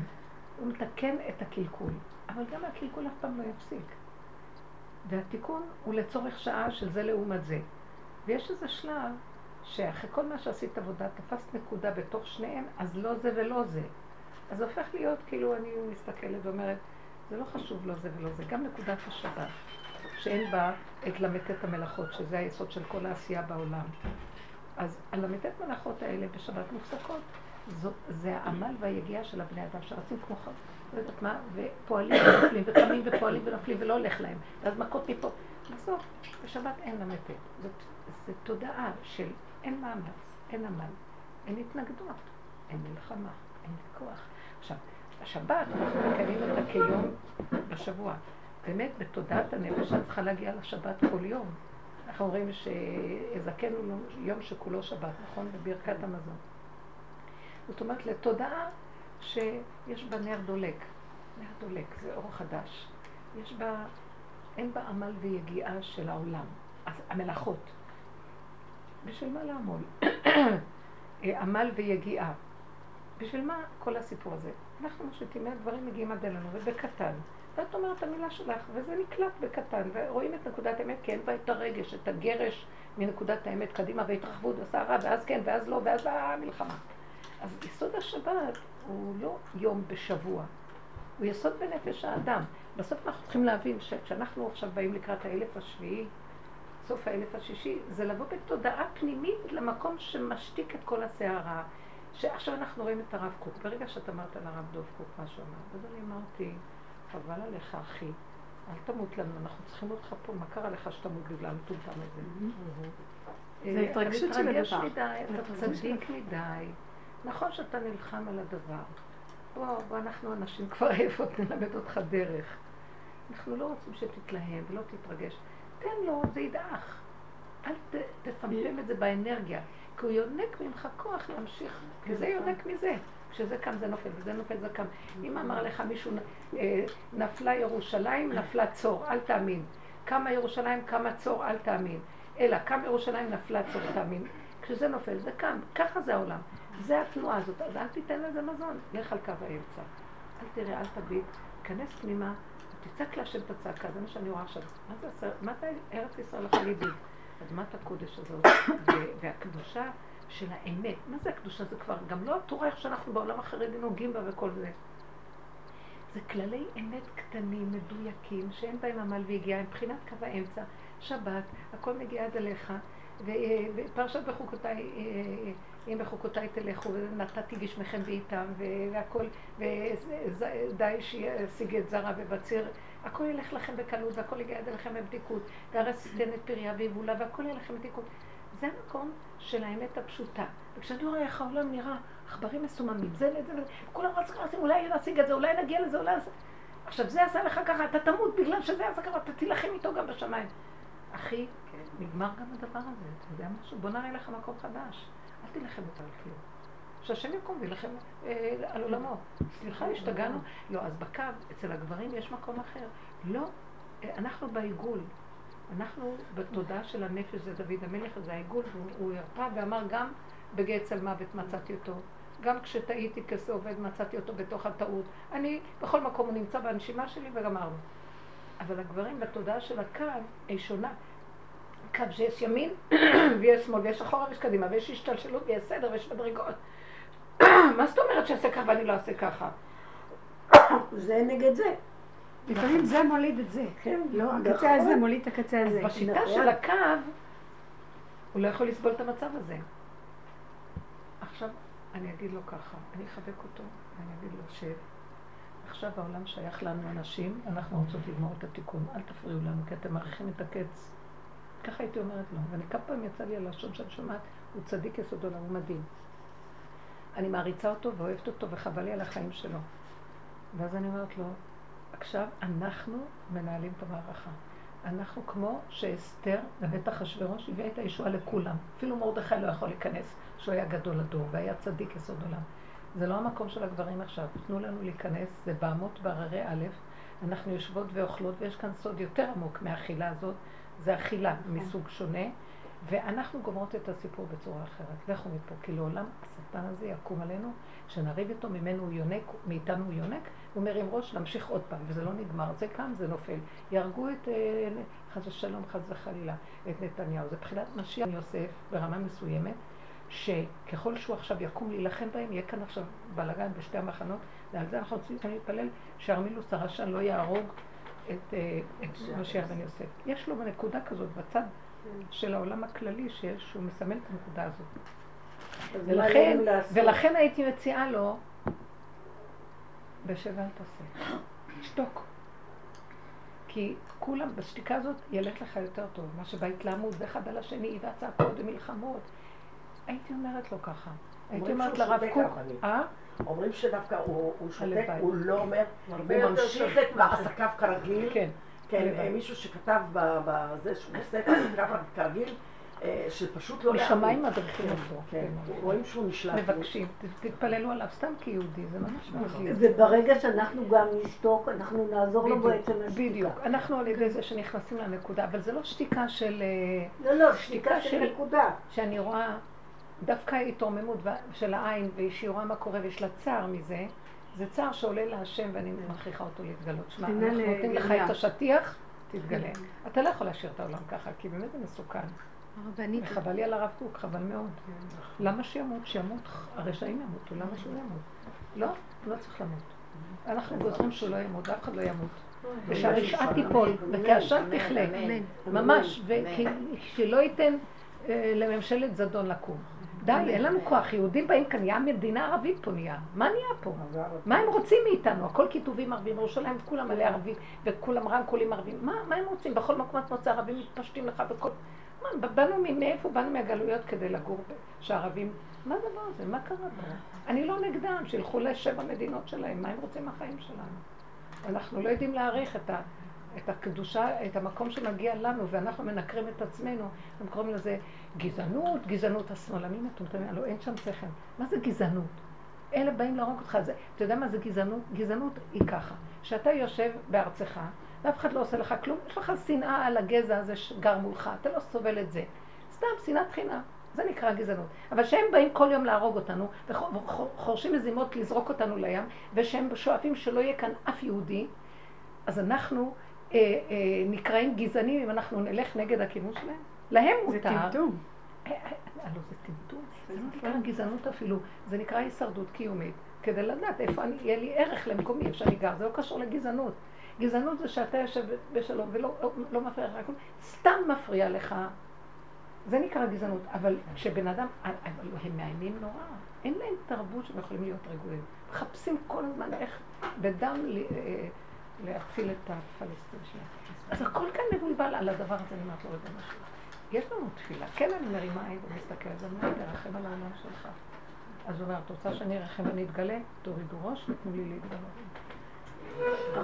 הוא מתקן את הקלקול, אבל גם הקלקול אף פעם לא יפסיק. והתיקון הוא לצורך שעה של זה לעומת זה. ויש איזה שלב שאחרי כל מה שעשית עבודה, תפסת נקודה בתוך שניהם, אז לא זה ולא זה. אז זה הופך להיות כאילו אני מסתכלת ואומרת, זה לא חשוב לא זה ולא זה, גם נקודת השבת, שאין בה את למתת המלאכות, שזה היסוד של כל העשייה בעולם. אז הלמתת מלאכות האלה בשבת מופסקות, זאת, זה העמל והיגיעה של הבני אדם שרצים כמו חד, לא יודעת מה, ופועלים ונפלים וקמים ופועלים ונפלים ולא הולך להם, ואז מכות מפה. בסוף, בשבת אין למתת. זאת, זאת תודעה של אין מאמץ, אין עמל, אין התנגדות, אין מלחמה, אין כוח. עכשיו, השבת, אנחנו מקיימים אותה כיום בשבוע. באמת, בתודעת הנפש, אני צריכה להגיע לשבת כל יום. אנחנו אומרים שהזכנו יום שכולו שבת, נכון? בברכת המזון. זאת אומרת, לתודעה שיש בה נר דולק. נר דולק, זה אור חדש. יש בה, אין בה עמל ויגיעה של העולם, המלאכות. בשביל מה לעמול? עמל ויגיעה. בשביל מה כל הסיפור הזה? אנחנו משיתים מהדברים מגיעים עד אלינו, ובקטן. ואת אומרת את המילה שלך, וזה נקלט בקטן, ורואים את נקודת האמת, כי אין בה את הרגש, את הגרש מנקודת האמת קדימה, והתרחבות וסערה, ואז כן, ואז לא, ואז המלחמה. אז יסוד השבת הוא לא יום בשבוע, הוא יסוד בנפש האדם. בסוף אנחנו צריכים להבין שכשאנחנו עכשיו באים לקראת האלף השביעי, סוף האלף השישי, זה לבוא בתודעה פנימית למקום שמשתיק את כל הסערה, שעכשיו אנחנו רואים את הרב קוק. ברגע שאת אמרת על הרב דב קוק מה שאומר, אז אני אמרתי, חבל עליך אחי, אל תמות לנו, אנחנו צריכים אותך פה, מה קרה לך שתמות בגלל מטומטם הזה? זה התרגשות של הדבר. אתה מתרגש מדי, אתה צדיק מדי. נכון שאתה נלחם על הדבר. בוא, אנחנו אנשים כבר איפה, נלמד אותך דרך. אנחנו לא רוצים שתתלהם ולא תתרגש. תן לו, זה ידעך. אל תפמפם את זה באנרגיה. כי הוא יונק ממך כוח להמשיך, כי זה יונק מזה. כשזה קם זה נופל, וזה נופל זה קם. אם אמר לך מישהו, נפלה ירושלים, נפלה צור, אל תאמין. קמה ירושלים, קמה צור, אל תאמין. אלא, קם ירושלים, נפלה צור, תאמין. כשזה נופל זה קם, ככה זה העולם. זה התנועה הזאת, אז אל תיתן לזה מזון. לך על קו האמצע. אל תראה, אל תביט, כנס פנימה, תצעק להשם את הצעקה, זה מה שאני רואה עכשיו. מה זה ארץ ישראל החליבית? אדמת הקודש הזאת והקדושה של האמת. מה זה הקדושה? זה כבר גם לא התורה איך שאנחנו בעולם החרדי נוגעים בה וכל זה. זה כללי אמת קטנים, מדויקים, שאין בהם עמל והגיעה, מבחינת קו האמצע, שבת, הכל מגיע עד אליך, ופרשת בחוקותיי, אם בחוקותיי תלכו, ונתתי גשמכם ואיתם, והכל, ודאי שישיג את זרה ובציר, הכל ילך לכם בקלות, והכל יגיע עד אליכם בבדיקות, והארץ תיתן את פריה ויבולה, והכל ילך לכם בבדיקות. זה המקום של האמת הפשוטה. וכשאני רואה איך העולם נראה, עכברים מסוממים, זה וזה וזה, כולם רצים, אולי נשיג את זה, אולי נגיע לזה, אולי נשיג. עכשיו, זה עשה לך ככה, אתה תמות בגלל שזה עשה ככה, אתה תילחם איתו גם בשמיים. אחי, נגמר גם הדבר הזה, אתה יודע משהו? בוא נראה לך מקום חדש. אל תילחם אותה לכלום. שהשם יקום וילחם על עולמו. סליחה, השתגענו. לא, אז בקו, אצל הגברים יש מקום אחר. לא, אנחנו בעיגול. אנחנו בתודעה של הנפש, זה דוד המלך, זה העיגול, והוא הרפא ואמר גם בגט צל מוות מצאתי אותו. גם כשטעיתי כסעובד מצאתי אותו בתוך הטעות. אני, בכל מקום הוא נמצא בהנשימה שלי וגמרנו. אבל הגברים בתודעה של הקו היא שונה. קו שיש ימין ויש שמאל ויש אחורה ויש קדימה ויש השתלשלות ויש סדר ויש מדרגות. מה זאת אומרת שעשה ככה ואני לא אעשה ככה? זה נגד זה. לפעמים זה מוליד את זה. לא, הקצה הזה מוליד את הקצה הזה. בשיטה של הקו הוא לא יכול לסבול את המצב הזה. עכשיו אני אגיד לו ככה, אני אחבק אותו ואני אגיד לו שב. עכשיו העולם שייך לנו אנשים, אנחנו רוצות לגמור את התיקון, אל תפריעו לנו כי אתם מעריכים את הקץ. ככה הייתי אומרת לו, ואני כמה פעמים יצא לי על השון שאני שומעת, הוא צדיק יסוד עולם, הוא מדהים. אני מעריצה אותו ואוהבת אותו וחבל לי על החיים שלו. ואז אני אומרת לו, עכשיו אנחנו מנהלים את המערכה. אנחנו כמו שאסתר בבית אחשוורוש הביאה את הישועה לכולם. אפילו מרדכי לא יכול להיכנס, שהוא היה גדול הדור והיה צדיק יסוד עולם. זה לא המקום של הגברים עכשיו, תנו לנו להיכנס, זה באמות ברהר א', אנחנו יושבות ואוכלות ויש כאן סוד יותר עמוק מהאכילה הזאת, זה אכילה מסוג שונה, ואנחנו גומרות את הסיפור בצורה אחרת. לכו מפה, כי לעולם הסרטן הזה יקום עלינו, שנריב איתו, ממנו הוא יונק, מאיתנו הוא יונק, הוא אומר עם ראש, להמשיך עוד פעם, וזה לא נגמר, זה קם, זה נופל. ירגו את חס ושלום, חס וחלילה, את נתניהו. זה בחינת משיח יוסף ברמה מסוימת, שככל שהוא עכשיו יקום להילחם בהם, יהיה כאן עכשיו בלגן בשתי המחנות, ועל זה אנחנו רוצים להתפלל שארמילוס הרשע לא יהרוג את משה רבינו יוסף. יש לו בנקודה כזאת בצד של העולם הכללי שיש, שהוא מסמל את הנקודה הזאת. ולכן, ולכן הייתי מציעה לו, בשבע אל תעשה, שתוק. כי כולם בשתיקה הזאת ילך לך יותר טוב, מה שבה התלעמות זה אחד על השני, והצעקות ומלחמות. הייתי אומרת לו ככה, הייתי אומרת לרב קוק, אה? אומרים שדווקא הוא שותק, הוא לא אומר, הוא ממשיך את מעסקיו כרגיל. כן, כן, מישהו שכתב בזה שהוא עושה את מעסקיו כרגיל, שפשוט לא... משמיים מדריכים אותו. כן, רואים שהוא נשלח. מבקשים, תתפללו עליו סתם כיהודי, זה ממש מגיע. וברגע שאנחנו גם נשתוק, אנחנו נעזור לו בעצם השתיקה. בדיוק, אנחנו על ידי זה שנכנסים לנקודה, אבל זה לא שתיקה של... לא, לא, שתיקה של נקודה. שאני רואה... דווקא התרוממות של העין וישירה מה קורה ויש לה צער מזה, זה צער שעולה להשם ואני מכריחה אותו להתגלות. שמה, אנחנו נותנים לך את השטיח, תתגלה. אתה לא יכול להשאיר את העולם ככה, כי באמת זה מסוכן. וחבל לי על הרב קוק, חבל מאוד. למה שימות? שימות, הרשעים ימותו, למה שהוא ימות? לא, לא צריך למות. אנחנו גוזרים שהוא לא ימות, אף אחד לא ימות. ושהרשעה תיפול, וכאשר תחלה, ממש, שלא ייתן לממשלת זדון לקום. די, אין לנו כוח. יהודים באים כאן, נהיה מדינה ערבית פה נהיה. מה נהיה פה? מה הם רוצים מאיתנו? הכל כיתובים ערבים, ירושלים כולם עלי ערבים, וכולם רנקולים ערבים. מה הם רוצים? בכל מקום את מוצא ערבים מתפשטים לך בכל... מה, באנו מאיפה? באנו מהגלויות כדי לגור שערבים... מה הדבר הזה? מה קרה בו? אני לא נגדם, שילכו לשבע מדינות שלהם. מה הם רוצים מהחיים שלנו? אנחנו לא יודעים להעריך את ה... את הקדושה, את המקום שמגיע לנו, ואנחנו מנקרים את עצמנו, הם קוראים לזה גזענות, גזענות השמאלנים, לא, אין שם שכם. מה זה גזענות? אלה באים להרוג אותך, זה, אתה יודע מה זה גזענות? גזענות היא ככה, שאתה יושב בארצך, ואף אחד לא עושה לך כלום, יש לך שנאה על הגזע הזה שגר מולך, אתה לא סובל את זה. סתם, שנאת חינם, זה נקרא גזענות. אבל שהם באים כל יום להרוג אותנו, וחורשים מזימות לזרוק אותנו לים, ושהם שואפים שלא יהיה כאן אף יהודי, אז אנחנו נקראים גזענים אם אנחנו נלך נגד הכיוון שלהם. להם מותר. זה טמטום. לא, זה טמטום. זה נקרא גזענות אפילו. זה נקרא הישרדות קיומית. כדי לדעת איפה יהיה לי ערך למקומי, איפה שאני גר. זה לא קשור לגזענות. גזענות זה שאתה יושב בשלום ולא מפריע לך. סתם מפריע לך. זה נקרא גזענות. אבל כשבן אדם, הם מאיימים נורא. אין להם תרבות שהם יכולים להיות רגועים. מחפשים כל הזמן איך בדם... להציל את הפלסטין שלנו. אז הכל כאן מבולבל על הדבר הזה, אני אומרת לו רגע משהו. יש לנו תפילה, כן אני מרימה עין ומסתכלת, אז אני אומרת, תרחם על העולם שלך. אז הוא אומר, את רוצה שאני ארחם ואני אתגלה? תורידו ראש ותנו לי להתגלות.